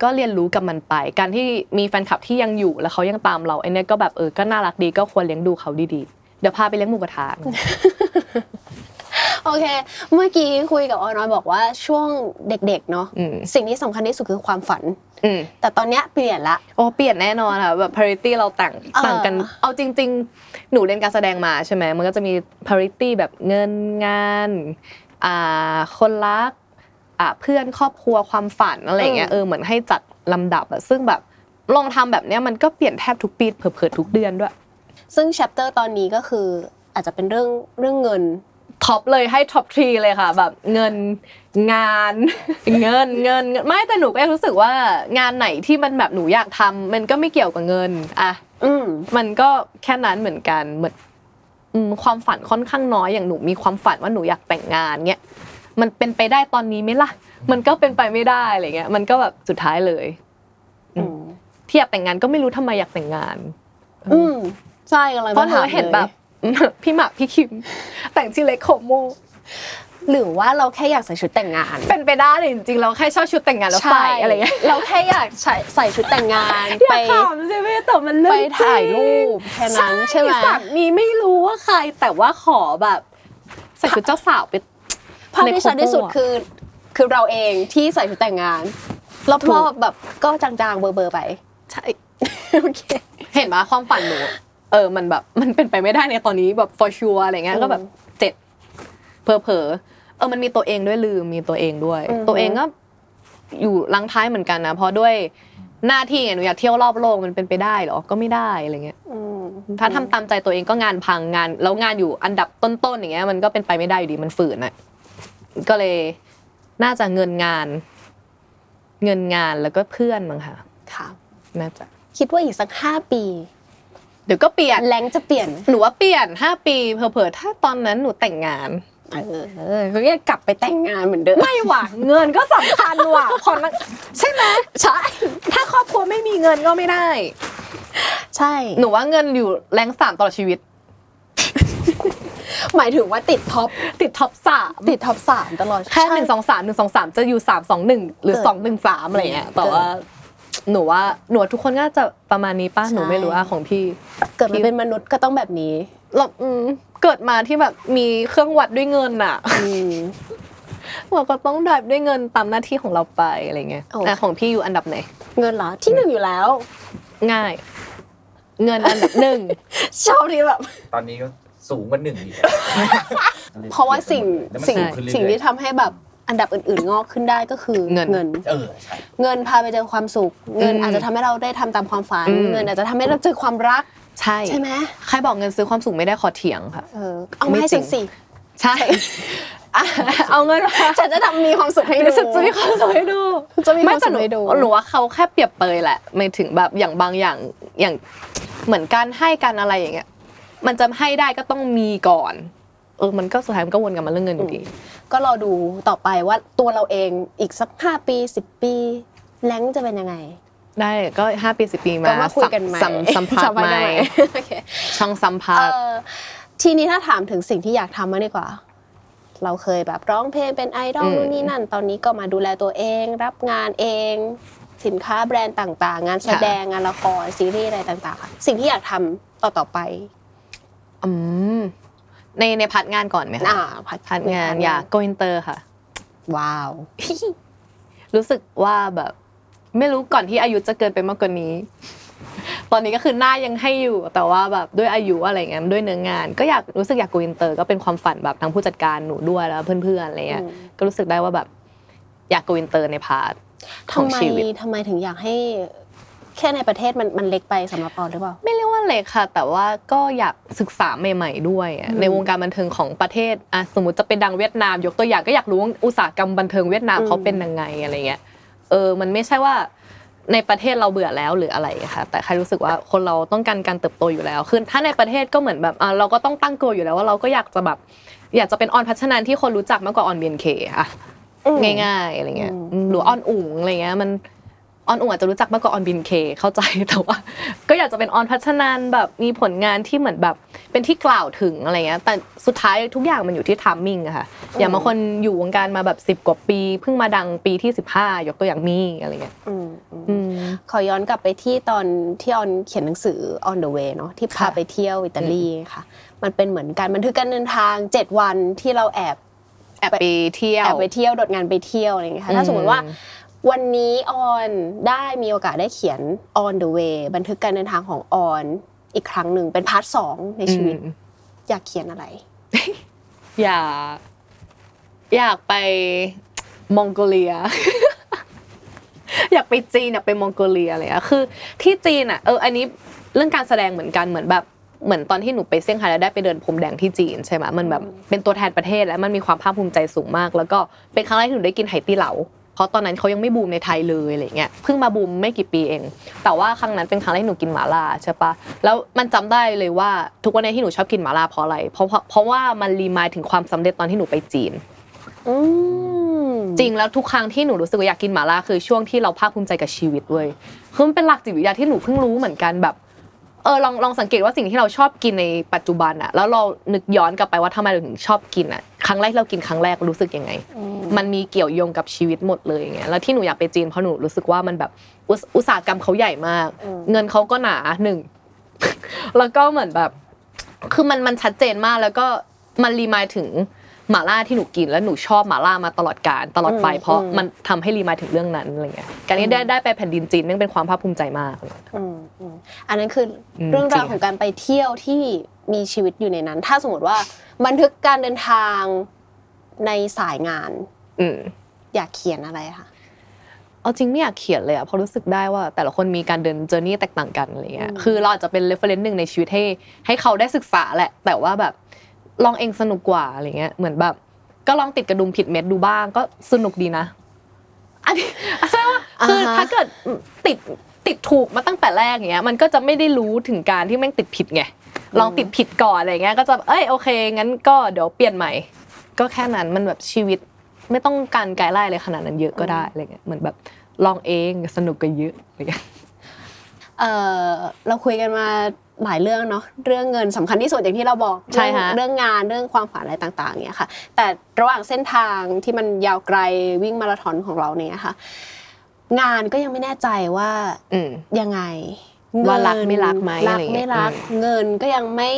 ก็เรียนรู้กับมันไปการที่มีแฟนคลับที่ยังอยู่แล้วเขายังตามเราไอ้เนี่ยก็แบบก็น่ารักดีก็ควรเลี้ยงดูเขาดีๆเดี๋ยวพาไปเลี้ยงหมูกระทะโอเคเมื่อกี้คุยกับออน้อยบอกว่าช่วงเด็กๆเนาะสิ่งที่สำคัญที่สุดคือความฝันแต่ตอนเนี้ยเปลี่ยนละเปลี่ยนแน่นอนค่ะแบบ parity เราต่างกันเอาจริงๆหนูเรียนการแสดงมาใช่มั้ยมันก็จะมี parity แบบเงินงานคนรักเพื่อนครอบครัวความฝันอะไรอย่างเงี้ยเหมือนให้จัดลำดับอ่ะซึ่งแบบลองทำแบบเนี้ยมันก็เปลี่ยนแทบทุกปีเผลอๆทุกเดือนด้วยซึ่ง chapter ตอนนี้ก็คืออาจจะเป็นเรื่องเงินท็อปเลยให้ท็อป3เลยค่ะแบบเงินงานเงินไม่แต่หนูก็รู้สึกว่างานไหนที่มันแบบหนูอยากทำมันก็ไม่เกี่ยวกับเงินมันก็แค่นั้นเหมือนกันเหมือนความฝันค่อนข้างน้อยอย่างหนูมีความฝันว่าหนูอยากแต่งงานเงี้ยมันเป็นไปได้ตอนนี้มั้ยล่ะมันก็เป็นไปไม่ได้อะไรเงี้ยมันก็แบบสุดท้ายเลยที่อยากแต่งงานก็ไม่รู้ทำไมอยากแต่งงานใช่อะไรบ้างเพราะหนูเห็นแบบพี่หมากพี่คิมแต่งชื่อเล็กโคโมหรือว่าเราแค่อยากใส่ชุดแต่งงานเป็นไปได้เลยจริงๆเราแค่ชอบชุดแต่งงานแล้วใส่อะไรเงี้ยเราแค่อยากใส่ชุดแต่งงานไปถ่ายรูปแค่นั้นใช่มั้ยมีไม่รู้ว่าใครแต่ว่าขอแบบใส่ชุดเจ้าสาวไปภาพที่ชัดที่สุดคือเราเองที่ใส่ชุดแต่งงานรอบๆแบบก็จางๆเบอร์ๆไปใช่โอเคเห็นมั้ยความฝันหนูมันแบบมันเป็นไปไม่ได้ในตอนนี้แบบ for sure อะไรเงี้ยก็แบบ7เผลอๆมันมีตัวเองด้วยลืมมีตัวเองด้วยตัวเองก็อยู่ลังท้ายเหมือนกันนะเพราะด้วยหน้าที่หนูอยากเที่ยวรอบโลกมันเป็นไปได้หรอก็ไม่ได้อะไรเงี้ยถ้าทำตามใจตัวเองก็งานพังงานแล้วงานอยู่อันดับต้นๆอย่างเงี้ยมันก็เป็นไปไม่ได้อยู่ดีมันฝืนน่ะก็เลยน่าจะเงินงานแล้วก็เพื่อนมั้งค่ะค่ะน่าจะคิดว่าอีกสัก5ปีเดี๋ยวก็เปลี่ยนแรงจะเปลี่ยนหนูว่าเปลี่ยน5ปีเผลอๆถ้าตอนนั้นหนูแต่งงานก็ยังกลับไปแต่งงานเหมือนเดิมไม่หวังเงินก็สำคัญว่ะคนใช่มั้ยใช่ถ้าครอบครัวไม่มีเงินก็ไม่ได้ใช่หนูว่าเงินอยู่แรง3ตลอดชีวิตหมายถึงว่าติดท็อป3ตลอดแค่123จะอยู่321หรือ213อะไรเงี้ยแต่ว่าหนูทุกคนน่าจะประมาณนี้ป่ะหนูไม่รู้อ่ะของพี่เกิดมาเป็นมนุษย์ก็ต้องแบบนี้เราเกิดมาที่แบบมีเครื่องวัดด้วยเงินน่ะเราก็ต้องได้ด้วยเงินตามหน้าที่ของเราไปอะไรเงี้ยของพี่อยู่อันดับไหนเงินเหรอที่1อยู่แล้วง่ายเงินอันดับ1ชอบที่แบบตอนนี้ก็สูงกว่า1อีกเพราะว่าสิ่งที่ทำให้แบบอันดับอื่นๆงอกขึ้นได้ก็คือเงินใช่เงินพาไปเจอความสุขเงินอาจจะทำให้เราได้ทำตามความฝันเงินอาจจะทำให้เราเจอความรักใช่ใช่มั้ยใครบอกเงินซื้อความสุขไม่ได้ขอเถียงค่ะเอาไม่จริงสิใช่เอาเงินฉันจะทำมีความสุขให้ดูจะมีความสุขให้ดูจะมีความสุขให้ดูหนูว่าเขาแค่เปรียบเปรยแหละไม่ถึงแบบอย่างบางอย่างเหมือนการให้กันอะไรอย่างเงี้ยมันจะให้ได้ก็ต้องมีก่อนมันก็สุดท้ายมันก็วนกลับมาเรื่องเงินอยู่ดีก็รอดูต่อไปว่าตัวเราเองอีกสัก5ปี10ปีแรงจะเป็นยังไงได้ก็5ปี10ปีมาสัมภาษณ์ใหม่โอเคช่องสัมภาษณ์ทีนี้ถ้าถามถึงสิ่งที่อยากทำมาดีกว่าเราเคยแบบร้องเพลงเป็นไอดอลนู่นนี่นั่นตอนนี้ก็มาดูแลตัวเองรับงานเองสินค้าแบรนด์ต่างๆงานแสดงงานละครซีรีส์อะไรต่างๆสิ่งที่อยากทำต่อไปในพาร์ทงานก่อนมั้ยคะพาร์ทงานอยากโกอินเตอร์ค่ะว้าวรู้สึกว่าแบบไม่รู้ก่อนที่อายุจะเกินไปมากกว่านี้ ตอนนี้ก็คือหน้ายังให้อยู่แต่ว่าแบบด้วยอายุอะไรเงี้ยด้วยเนื้องานก็อยากรู้สึกอยากกูอินเตอร์ก็เป็นความฝันแบบทั้งผู้จัดการหนูด้วยแล้วเพื่อนๆอะไรเงี้ยก็รู้สึกได้ว่าแบบอยากกูอินเตอร์ในพาร์ทของชีวิตทำไมถึงอยากให้แค่ในประเทศมันเล็กไปสำหรับปอนหรือเปล่าไม่เรียกว่าเล็กค่ะแต่ว่าก็อยากศึกษาใหม่ๆด้วยในวงการบันเทิงของประเทศสมมติจะเป็นดังเวียดนามยกตัวอย่างก็อยากรู้ว่าอุตสาหกรรมบันเทิงเวียดนามเขาเป็นยังไงอะไรเงี้ยมันไม่ใช่ว่าในประเทศเราเบื่อแล้วหรืออะไรค่ะแต่ใครรู้สึกว่าคนเราต้องการการเติบโตอยู่แล้วคือถ้าในประเทศก็เหมือนแบบเราก็ต้องตั้งตัวอยู่แล้วว่าเราก็อยากจะแบบอยากจะเป็นออนพัชนันที่คนรู้จักมากกว่าออน BNK ค่ะง่ายๆอะไรเงี้ยหรือออนอุ๋งอะไรเงี้ยมันออนอุ๋งอาจจะรู้จักมากกว่าออน BNK เข้าใจแต่ว่าก็อยากจะเป็นออนพัชนันแบบมีผลงานที่เหมือนแบบเป็นที่กล่าวถึงอะไรเงี้ยแต่สุดท้ายทุกอย่างมันอยู่ที่ไทมิ่งอะค่ะอย่างบางคนอยู่วงการมาแบบ10กว่าปีเพิ่งมาดังปีที่15ยกตัวอย่างมีอะไรเงี้ยขอย้อนกลับไปที่ตอนที่ออนเขียนหนังสือ On The Way เนาะที่พาไปเที่ยวอิตาลีค่ะมันเป็นเหมือนการบันทึกการเดินทาง7วันที่เราแอบไปเที่ยวโดดงานไปเที่ยวอะไรอย่างเงี้ยค่ะถ้าสมมติว่าวันนี้ออนได้มีโอกาสได้เขียน On The Way บันทึกการเดินทางของออนอีกครั้งหนึ่งเป็นพาร์ท2ในชีวิตอยากเขียนอะไรอยากไปมองโกเลียอยากไปจีนอยากไปมองโกเลียอะไรอ่ะคือที่จีนอ่ะอันนี้เรื่องการแสดงเหมือนกันเหมือนตอนที่หนูไปเซี่ยงไฮ้แล้วได้ไปเดินพรมแดงที่จีนใช่ไหมมันแบบเป็นตัวแทนประเทศและมันมีความภาคภูมิใจสูงมากแล้วก็เป็นครั้งแรกที่หนูได้กินไหตี้เหลาเพราะตอนนั้นเขายังไม่บูมในไทยเลยอะไรเงี้ยเพิ่งมาบูมไม่กี่ปีเองแต่ว่าครั้งนั้นเป็นครั้งแรกที่หนูกินหม่าล่าใช่ปะแล้วมันจำได้เลยว่าทุกวันนี้ที่หนูชอบกินหม่าล่าเพราะอะไรเพราะว่ามันรีมายถึงความสำเร็จตอนที่หนูไปจีนจริงแล้วทุกครั้งที่หนูรู้สึกว่าอยากกินหม่าล่าคือช่วงที่เราภาคภูมิใจกับชีวิตเว้ยคือมันเป็นหลักจิตวิทยาที่หนูเพิ่งรู้เหมือนกันแบบลองสังเกตว่าสิ่งที่เราชอบกินในปัจจุบันอะแล้วเรานึกย้อนกลับไปว่าทำไมเราถึงชอบกินอะครั้งแรกเรากินครั้งแรกรู้สึกยังไงมันมีเกี่ยวโยงกับชีวิตหมดเลยไงแล้วที่หนูอยากไปจีนเพราะหนูรู้สึกว่ามันแบบอุตสาหกรรมเขาใหญ่มากเงินเขาก็หนาหนึ่งแล้วก็เหมือนแบบคือมันชัดเจนมากแล้วก็มันรีมายถึงหม่าล่าที่หนูกินแล้วหนูชอบหม่าล่ามาตลอดกาลตลอดไปเพราะมันทำให้รีมายถึงเรื่องนั้นอะไรเงี้ยการที่ได้ไปแผ่นดินจีนนั่นเป็นความภาคภูมิใจมากอันนั้นคือเรื่องราวของการไปเที่ยวที่มีชีวิตอยู่ในนั้นถ้าสมมติว่าบันทึกการเดินทางในสายงานอยากเขียนอะไรคะเอาจริงไม่อยากเขียนเลยอะเพราะรู้สึกได้ว่าแต่ละคนมีการเดินเจอร์นี่แตกต่างกันอะไรเงี้ยคือเราอาจจะเป็นเรฟเฟอเรนซ์หนึ่งในชีวิตให้เขาได้ศึกษาแหละแต่ว่าแบบลองเองสนุกกว่าอะไรเงี้ยเหมือนแบบก็ลองติดกระดุมผิดเม็ดดูบ้างก็สนุกดีนะอันนี้ใช่ว่าคือถ้าเกิดติดถูกมาตั้งแต่แรกอย่างเงี้ยมันก็จะไม่ได้รู้ถึงการที่แม่งติดผิดไงลองติดผิดก่อนอะไรเงี้ยก็จะโอเคงั้นก็เดี๋ยวเปลี่ยนใหม่ก็แค่นั้นมันแบบชีวิตไม่ต้องการไกด์ไลน์อะไรขนาดนั้นเยอะก็ได้อะไรเงี้ยเหมือนแบบลองเองสนุกกันเยอะอะไรเงี้ยเราคุยกันมาหลายเรื่องเนาะเรื่องเงินสำคัญที่สุดอย่างที่เราบอกเรื่องงานเรื่องความฝันอะไรต่างๆเนี่ยค่ะแต่ระหว่างเส้นทางที่มันยาวไกลวิ่งมาราธอนของเราเนี่ยค่ะงานก็ยังไม่แน่ใจว่ายังไงว่ารักไม่รักไหมอะไรอย่างเงี้ยรักไม่รักเงินก็ยังไม่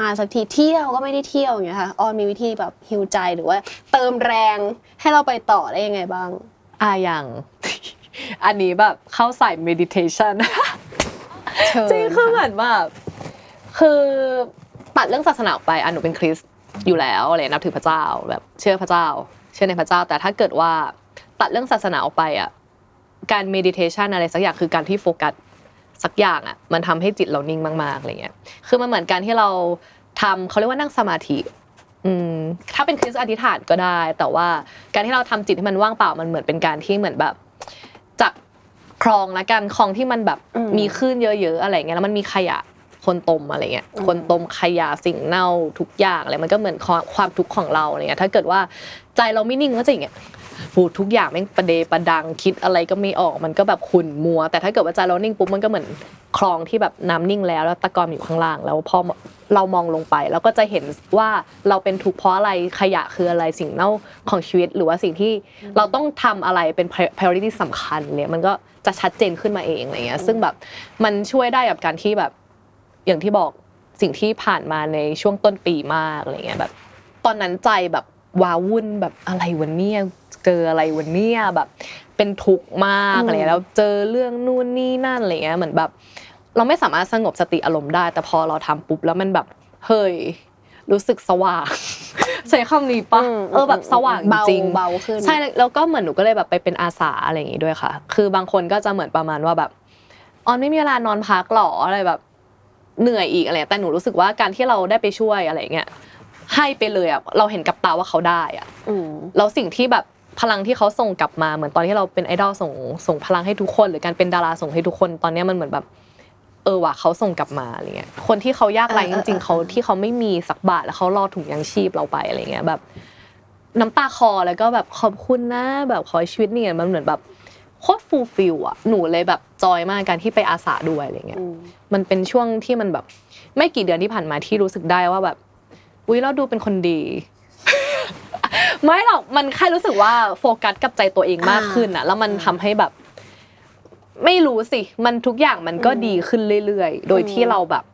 มาสักทีเที่ยวก็ไม่ได้เที่ยวอย่างเงี้ยค่ะออนมีวิธีแบบฮีลใจหรือว่าเติมแรงให้เราไปต่อได้ยังไงบ้างอย่างอันนี้แบบเข้าสาย meditation จริงคือเหมือนแบบคือปัดเรื่องศาสนาไปหนูเป็นคริสต์อยู่แล้วอะไรนับถือพระเจ้าแบบเชื่อพระเจ้าเชื่อในพระเจ้าแต่ถ้าเกิดว่าตัดเรื่องศาสนาออกไปการ meditation อะไรสักอย่างคือการที่โฟกัสสักอย่างมันทำให้จิตเรานิ่งมากๆอะไรเงี้ยคือมันเหมือนการที่เราทำเขาเรียกว่านั่งสมาธิถ้าเป็นคริสต์อธิษฐานก็ได้แต่ว่าการที่เราทำจิตให้มันว่างเปล่ามันเหมือนเป็นการที่เหมือนแบบจับคลองละกันคลองที่มันแบบมีคลื่นเยอะๆอะไรเงี้ยแล้วมันมีขยะคนตมอะไรเงี้ยคนตมขยะสิ่งเน่าทุกอย่างอะไรมันก็เหมือนความทุกข์ของเราอะไรเงี้ยถ้าเกิดว่าใจเราไม่นิ่งก็จะอย่างเงี้ยพูดทุกอย่างแม่งประเดประดังคิดอะไรก็ไม่ออกมันก็แบบขุ่นมัวแต่ถ้าเกิดว่าใจเรานิ่งปุ๊บมันก็เหมือนคลองที่แบบน้ำนิ่งแล้วตะกอนอยู่ข้างล่างแล้วพอเรามองลงไปเราก็จะเห็นว่าเราเป็นทุกข์เพราะอะไรขยะคืออะไรสิ่งเน่าของชีวิตหรือว่าสิ่งที่เราต้องทำอะไรเป็น priority สำคัญเนี่ยมันก็จะชัดเจนขึ้นมาเองอะไรเงี้ยซึ่งแบบมันช่วยได้กับการที่แบบอย่างที่บอกสิ่งที่ผ่านมาในช่วงต้นปีมากอะไรเงี้ยแบบตอนนั้นใจแบบว้าวุ่นแบบอะไรวะเนี่ยเจออะไรวะเนี่ยแบบเป็นทุกข์มากอะไรแล้วเจอเรื่องนู่นนี่นั่นอะไรเงี้ยเหมือนแบบ เราไม่สามารถสงบสติอารมณ์ได้แต่พอเราทำปุ๊บแล้วมันแบบเฮ้ยรู้สึกสว่างใช้คำนี้ป่ะแบบสว่างจริงเบาขึ้นใช่แล้วก็เหมือนหนูก็เลยแบบไปเป็นอาสาอะไรอย่างงี้ด้วยค่ะคือบางคนก็จะเหมือนประมาณว่าแบบออนไม่มีเวลานอนพักหรออะไรแบบเหนื่อยอีกอะไรแต่หนูรู้สึกว่าการที่เราได้ไปช่วยอะไรอย่างเงี้ยให้ไปเลยอ่ะเราเห็นกับตาว่าเขาได้อ่ะแล้วสิ่งที่แบบพลังที่เขาส่งกลับมาเหมือนตอนที่เราเป็นไอดอลส่งพลังให้ทุกคนหรือการเป็นดาราส่งให้ทุกคนตอนนี้มันเหมือนแบบว่ะเขาส่งกลับมาอะไรเงี้ยคนที่เขายากไร้จริงๆเขาที่เขาไม่มีสักบาทแล้วเขารอถุงยังชีพเราไปอะไรเงี้ยแบบน้ำตาคอแล้วก็แบบขอบคุณนะแบบขอชีวิตเนี่ยมันเหมือนแบบโคตรฟูลฟิลอ่ะหนูเลยแบบจอยมากการที่ไปอาสาด้วยอะไรเงี้ยมันเป็นช่วงที่มันแบบไม่กี่เดือนที่ผ่านมาที่รู้สึกได้ว่าแบบอุ๊ยเราดูเป็นคนดีไม่หรอกมันแค่รู้สึกว่าโฟกัสกับใจตัวเองมากขึ้นอ่ะแล้วมันทำให้แบบไม่รู้สิมันทุกอย่างมันก็ดีขึ้นเรื่อยๆโดยที่เราแบบ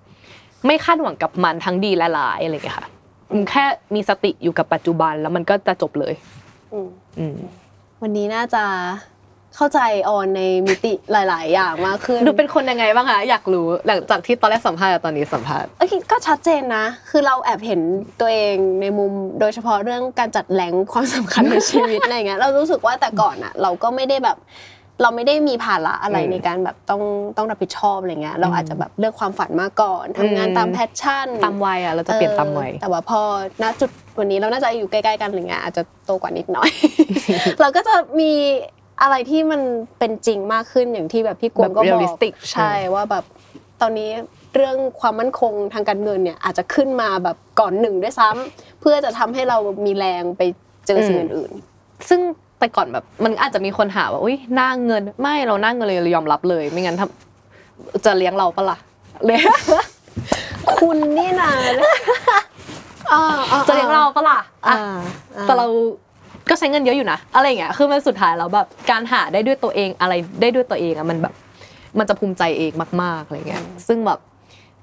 ไม่คาดหวังกับมันทั้งดีและร้ายอะไรอย่างเงี้ยค่ะแค่มีสติอยู่กับปัจจุบันแล้วมันก็จะจบเลยวันนี้น่าจะเข้าใจออนในมิติหลายๆอย่างมากขึ้นดูเป็นคนยังไงบ้างคะอยากรู้หลังจากที่ตอนแรกสัมภาษณ์กับตอนนี้สัมภาษณ์ก็ชัดเจนนะคือเราแอบเห็นตัวเองในมุมโดยเฉพาะเรื่องการจัดแหล่งความสำคัญในชีวิตอะไรเงี้ยเรารู้สึกว่าแต่ก่อนอ่ะเราก็ไม่ได้แบบเราไม่ได้มีภาระอะไรในการแบบต้องรับผิดชอบอะไรเงี้ยเราอาจจะแบบเลือกความฝันมาก่อนทำงานตามแพชชั่นตามวัยอ่ะเราจะเปลี่ยนตามวัยแต่ว่าพอณจุดวันนี้เราน่าจะอยู่ใกล้ๆกันอะไรเงี้ยอาจจะโตกว่านิดหน่อยเราก็จะมีอะไรที่มันเป็นจริงมากขึ้นอย่างที่แบบพี่กวงก็บอกใช่ว่าแบบตอนนี้เรื่องความมั่นคงทางการเงินเนี่ยอาจจะขึ้นมาแบบก่อนหนึ่งด้วยซ้ำเพื่อจะทำให้เรามีแรงไปเจอสิ่งอื่นๆซึ่งแต่ก่อนแบบมันอาจจะมีคนหาว่าอุ้ยหน้าเงินไม่เราหน้าเงินเลยยอมรับเลยไม่งั้นทำจะเลี้ยงเราปะล่ะเลี้ยงคุณนี่นะจะเลี้ยงเราปะล่ะแต่เราก็ใช้เงินเยอะอยู่นะอะไรอย่างเงี้ยคือมันสุดท้ายแล้วแบบการหาได้ด้วยตัวเองอะไรได้ด้วยตัวเองอะมันแบบมันจะภูมิใจเองมากๆอะไรเงี้ยซึ่งแบบ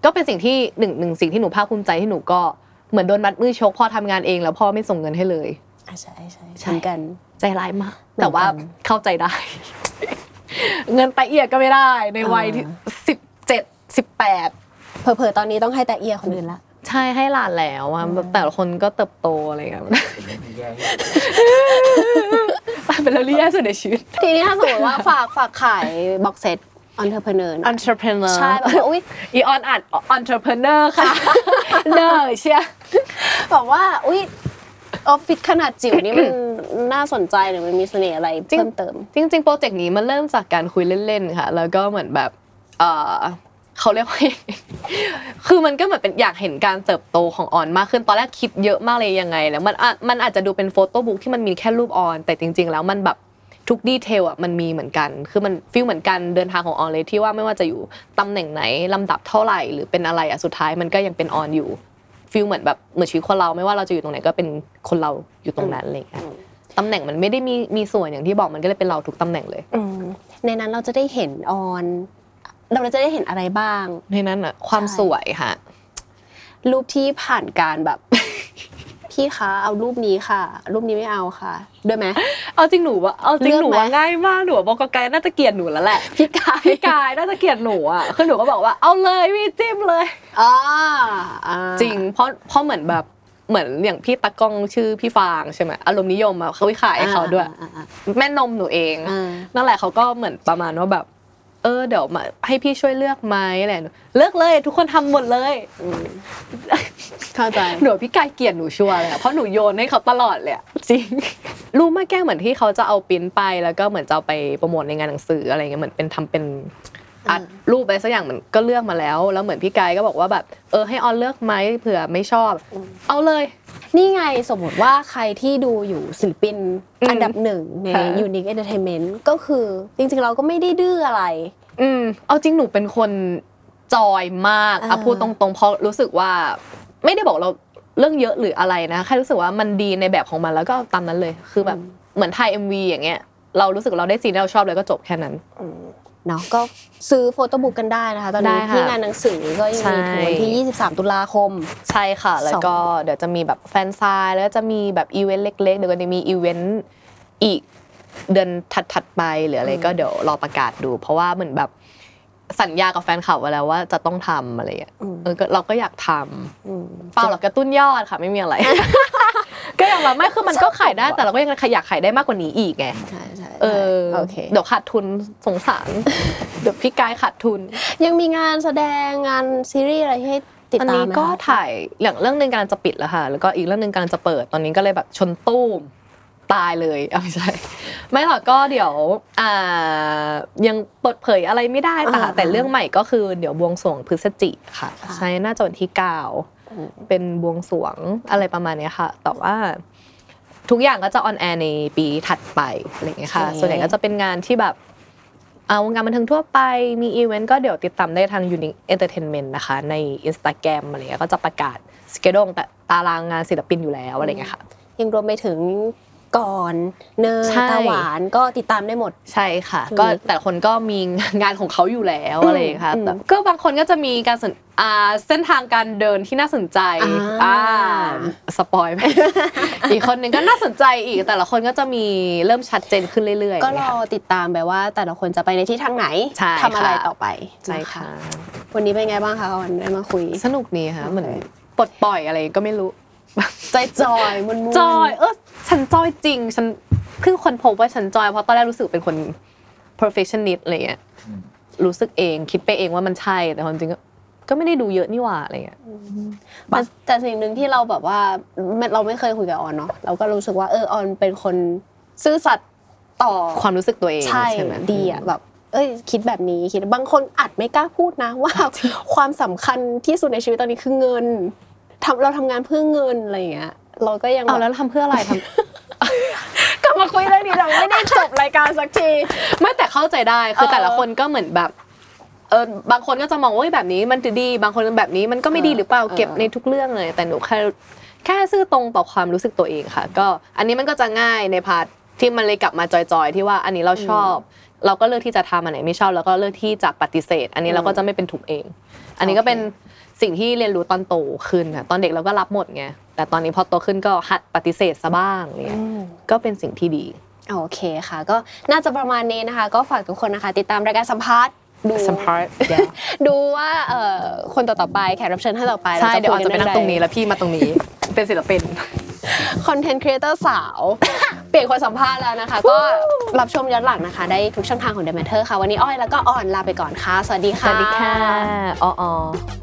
ก็เป็นสิ่งที่หนึ่งสิ่งที่หนูภาคภูมิใจที่หนูก็เหมือนโดนมัดมือชกพ่อทำงานเองแล้วพ่อไม่ส่งเงินให้เลยใช่เหมือนกันใจร้ายมากแต่ว่าเข้าใจได้เงินตาเอียก็ไม่ได้ในวัยที่17-18เผลอๆตอนนี้ต้องให้ตาเอียคนอื่นละใช่ให้หลานแล้วอ่ะแต่ละคนก็เติบโตอะไรอย่างเงี้ยเป็นเรื่องที่ยากสุดในชีวิตทีนี้ถ้าสมมติว่าฝากขายบ็อกเซต entrepreneur ใช่แบบอุ๊ยอีออนอ่าน entrepreneur ค่ะเนอะเชียบอกว่าอุ๊ยออฟฟิศขนาดจิ๋วนี่มันน่าสนใจหรือมันมีเสน่ห์อะไรเพิ่มเติมจริงๆโปรเจกต์นี้มันเริ่มจากการคุยเล่นๆค่ะแล้วก็เหมือนแบบเขาเรียกว่าคือมันก็เหมือนเป็นอยากเห็นการเติบโตของออนมากขึ้นตอนแรกคิดเยอะมากเลยยังไงแล้วมันอาจจะดูเป็นโฟโต้บุ๊กที่มันมีแค่รูปออนแต่จริงๆแล้วมันแบบทุกดีเทลอ่ะมันมีเหมือนกันคือมันฟีลเหมือนกันเดินทางของออนเลยที่ว่าไม่ว่าจะอยู่ตำแหน่งไหนลำดับเท่าไหร่หรือเป็นอะไรอ่ะสุดท้ายมันก็ยังเป็นออนอยู่ฟีลเหมือนแบบเหมือนชีวิตคนเราไม่ว่าเราจะอยู่ตรงไหนก็เป็นคนเราอยู่ตรงนั้นอะไรอย่างเงี้ยตำแหน่งมันไม่ได้มีส่วนอย่างที่บอกมันก็เลยเป็นเราทุกตำแหน่งเลยในนั้นเราจะได้เห็นออนเราจะได้เห็นอะไรบ้างในนั้นอ่ะความสวยค่ะรูปที่ผ่านการแบบพี่คะเอารูปนี้ค่ะรูปนี้ไม่เอาค่ะด้วยไหมเอาจริงหนูว่าง่ายมากหนูบอกกายน่าจะเกลียดหนูแล้วแหละพี่กายน่าจะเกลียดหนูอ่ะคือหนูก็บอกว่าเอาเลยพี่จิ้มเลยจริงเพราะเหมือนแบบเหมือนอย่างพี่ตากล้องชื่อพี่ฟางใช่ไหมอารมณ์นิยมอ่ะเขาขายเขาด้วยแม่นมหนูเองนั่นแหละเขาก็เหมือนประมาณว่าแบบเดี๋ยวมาให้พี่ช่วยเลือกไหมอะไรเลือกเลยทุกคนทำหมดเลยเข้าใจหนูพี่กายเกลียดหนูชัวร์เลยเพราะหนูโยนให้เขาตลอดเลยจริงรู้มาแก้เหมือนที่เขาจะเอาปริ้นไปแล้วก็เหมือนจะเอาไปโปรโมทในงานหนังสืออะไรเงี้ยเหมือนเป็นทำเป็นอัดรูปไปสักอย่างเหมือนก็เลือกมาแล้วเหมือนพี่กายก็บอกว่าแบบให้ออนเลือกไหมเผื่อไม่ชอบเอาเลยนี่ไงสมมติว่าใครที่ดูอยู่ศิลปินอันดับหนึ่งใน Unique Entertainment ก็คือจริงๆเราก็ไม่ได้ดื้ออะไรเอาจริงหนูเป็นคนจอยมากอ่ะพูดตรงๆเพราะรู้สึกว่าไม่ได้บอกเราเรื่องเยอะหรืออะไรนะแค่รู้สึกว่ามันดีในแบบของมันแล้วก็ตามนั้นเลยคือแบบเหมือนถ่าย MV อย่างเงี้ยเรารู้สึกเราได้ซีนที่เราชอบเลยก็จบแค่นั้นเนาะก็ซื้อโฟโต้บุ๊กกันได้นะคะตอนนี้ที่งานหนังสือก็ยังมีถึงวันที่23 ตุลาคมใช่ค่ะแล้วก็เดี๋ยวจะมีแบบแฟนซายแล้วจะมีแบบอีเวนต์เล็กๆเดี๋ยวก็จะมีอีเวนต์อีกเดือนถัดๆไปหรืออะไรก็เดี๋ยวรอประกาศดูเพราะว่าเหมือนแบบ สัญญากับแฟนคลับไว้แล้วว่าจะต้องทำอะไรอย่างเงี้ยเราก็อยากทำเปล่าหรอกกระตุ้นยอดค่ะไม่มีอะไรก็อย่างเราไม่คือมันก็ขายได้แต่เราก็ยังอยากขายได้มากกว่านี้อีกไงใช่ใช่โอเคเดี๋ยวขาดทุนสงสารเดี๋ยวพี่กายขาดทุนยังมีงานแสดงงานซีรีส์อะไรให้ติดตามไหมตอนนี้ก็ถ่ายอย่างเรื่องนึงกำลังจะปิดแล้วค่ะแล้วก็อีกเรื่องนึงกำลังจะเปิดตอนนี้ก็เลยแบบชนตู้มตายเลยไม่ใช่ไม่หรอกก็เดี๋ยวยังเปิดเผยอะไรไม่ได้ค่ะแต่เรื่องใหม่ก็คือเดี๋ยวบวงสรวงพฤศจิกายนค่ะใช่น่าจะวันที่9เป็นบวงสรวงอะไรประมาณนี้ค่ะแต่ว่าทุกอย่างก็จะออนแอร์ในปีถัดไปอะไรอย่างเงี้ยค่ะส่วนใหญ่ก็จะเป็นงานที่แบบวงการบันเทิงทั่วไปมีอีเวนต์ก็เดี๋ยวติดตามได้ทาง Unique Entertainment นะคะใน Instagram อะไรเงี้ยก็จะประกาศสเกดูลแต่ตารางงานศิลปินอยู่แล้วอะไรเงี้ยค่ะยังรวมไปถึงก่อนเนยตาหวานก็ติดตามได้หมดใช่ค่ะก็แต่คนก็มีงานของเขาอยู่แล้วอะไรค่ะก็บางคนก็จะมีการเส้นทางการเดินที่น่าสนใจสปอยล์มั้ยอีกคนนึงก็น่าสนใจอีกแต่ละคนก็จะมีเริ่มชัดเจนขึ้นเรื่อยๆก็รอติดตามแบบว่าแต่ละคนจะไปในทิศทางไหนทำอะไรต่อไปใช่ค่ะวันนี้เป็นไงบ้างคะวันได้มาคุยสนุกดีค่ะเหมือนปลดปล่อยอะไรก็ไม่รู้ใจจอยมันจอยฉันจอยจริงฉันเพิ่งคนพบว่าฉันจอยเพราะตอนแรกรู้สึกเป็นคน perfectionist อะไรเงี้ยรู้สึกเองคิดไปเองว่ามันใช่แต่ความจริงก็ไม่ได้ดูเยอะนี่หว่าอะไรเงี้ยแต่สิ่งหนึ่งที่เราแบบว่าเราไม่เคยคุยกับออนเนาะเราก็รู้สึกว่าออนเป็นคนซื่อสัตย์ต่อความรู้สึกตัวเองใช่ดีอ่ะแบบคิดแบบนี้คิดบางคนอาจไม่กล้าพูดนะว่าความสำคัญที่สุดในชีวิตตอนนี้คือเงินเราทำงานเพื่อเงินอะไรอย่างเงี้ยเราก็ยังแล้วทำเพื่ออะไรทำกลับมาคุยเรื่องนี้เราไม่ได้จบรายการสักทีไม่แต่เข้าใจได้คือแต่ละคนก็เหมือนแบบบางคนก็จะมองว่าแบบนี้มันจะดีบางคนแบบนี้มันก็ไม่ดีหรือเปล่าเก็บในทุกเรื่องเลยแต่หนูแค่ซื่อตรงต่อความรู้สึกตัวเองค่ะก็อันนี้มันก็จะง่ายในพาร์ทที่มันเลยกลับมาจอยๆที่ว่าอันนี้เราชอบเราก็เลือกที่จะทำอันไหนไม่ชอบแล้วก็เลือกที่จะปฏิเสธอันนี้เราก็จะไม่เป็นทุกข์เองอันนี้ก็เป็นสิ่งที่เรียนรู้ตอนโตขึ้นค่ะตอนเด็กเราก็รับหมดไงแต่ตอนนี้พอโตขึ้นก็หัดปฏิเสธซะบ้างเนี่ยก็เป็นสิ่งที่ดีโอเคค่ะก็น่าจะประมาณนี้นะคะก็ฝากทุกคนนะคะติดตามรายการสัมภาษณ์ดูว่าคนต่อไปแขกรับเชิญท่านต่อไปเราจะคุยกันตรงนี้แล้วพี่มาตรงนี้เป็นศิลปินคอนเทนต์ครีเอเตอร์สาวเปลี่ยนคนสัมภาษณ์แล้วนะคะก็รับชมย้อนหลังนะคะได้ทุกช่องทางของ The Matter ค่ะวันนี้อ้อยแล้วก็ออนลาไปก่อนค่ะสวัสดีค่ะสวัสดีค่ะ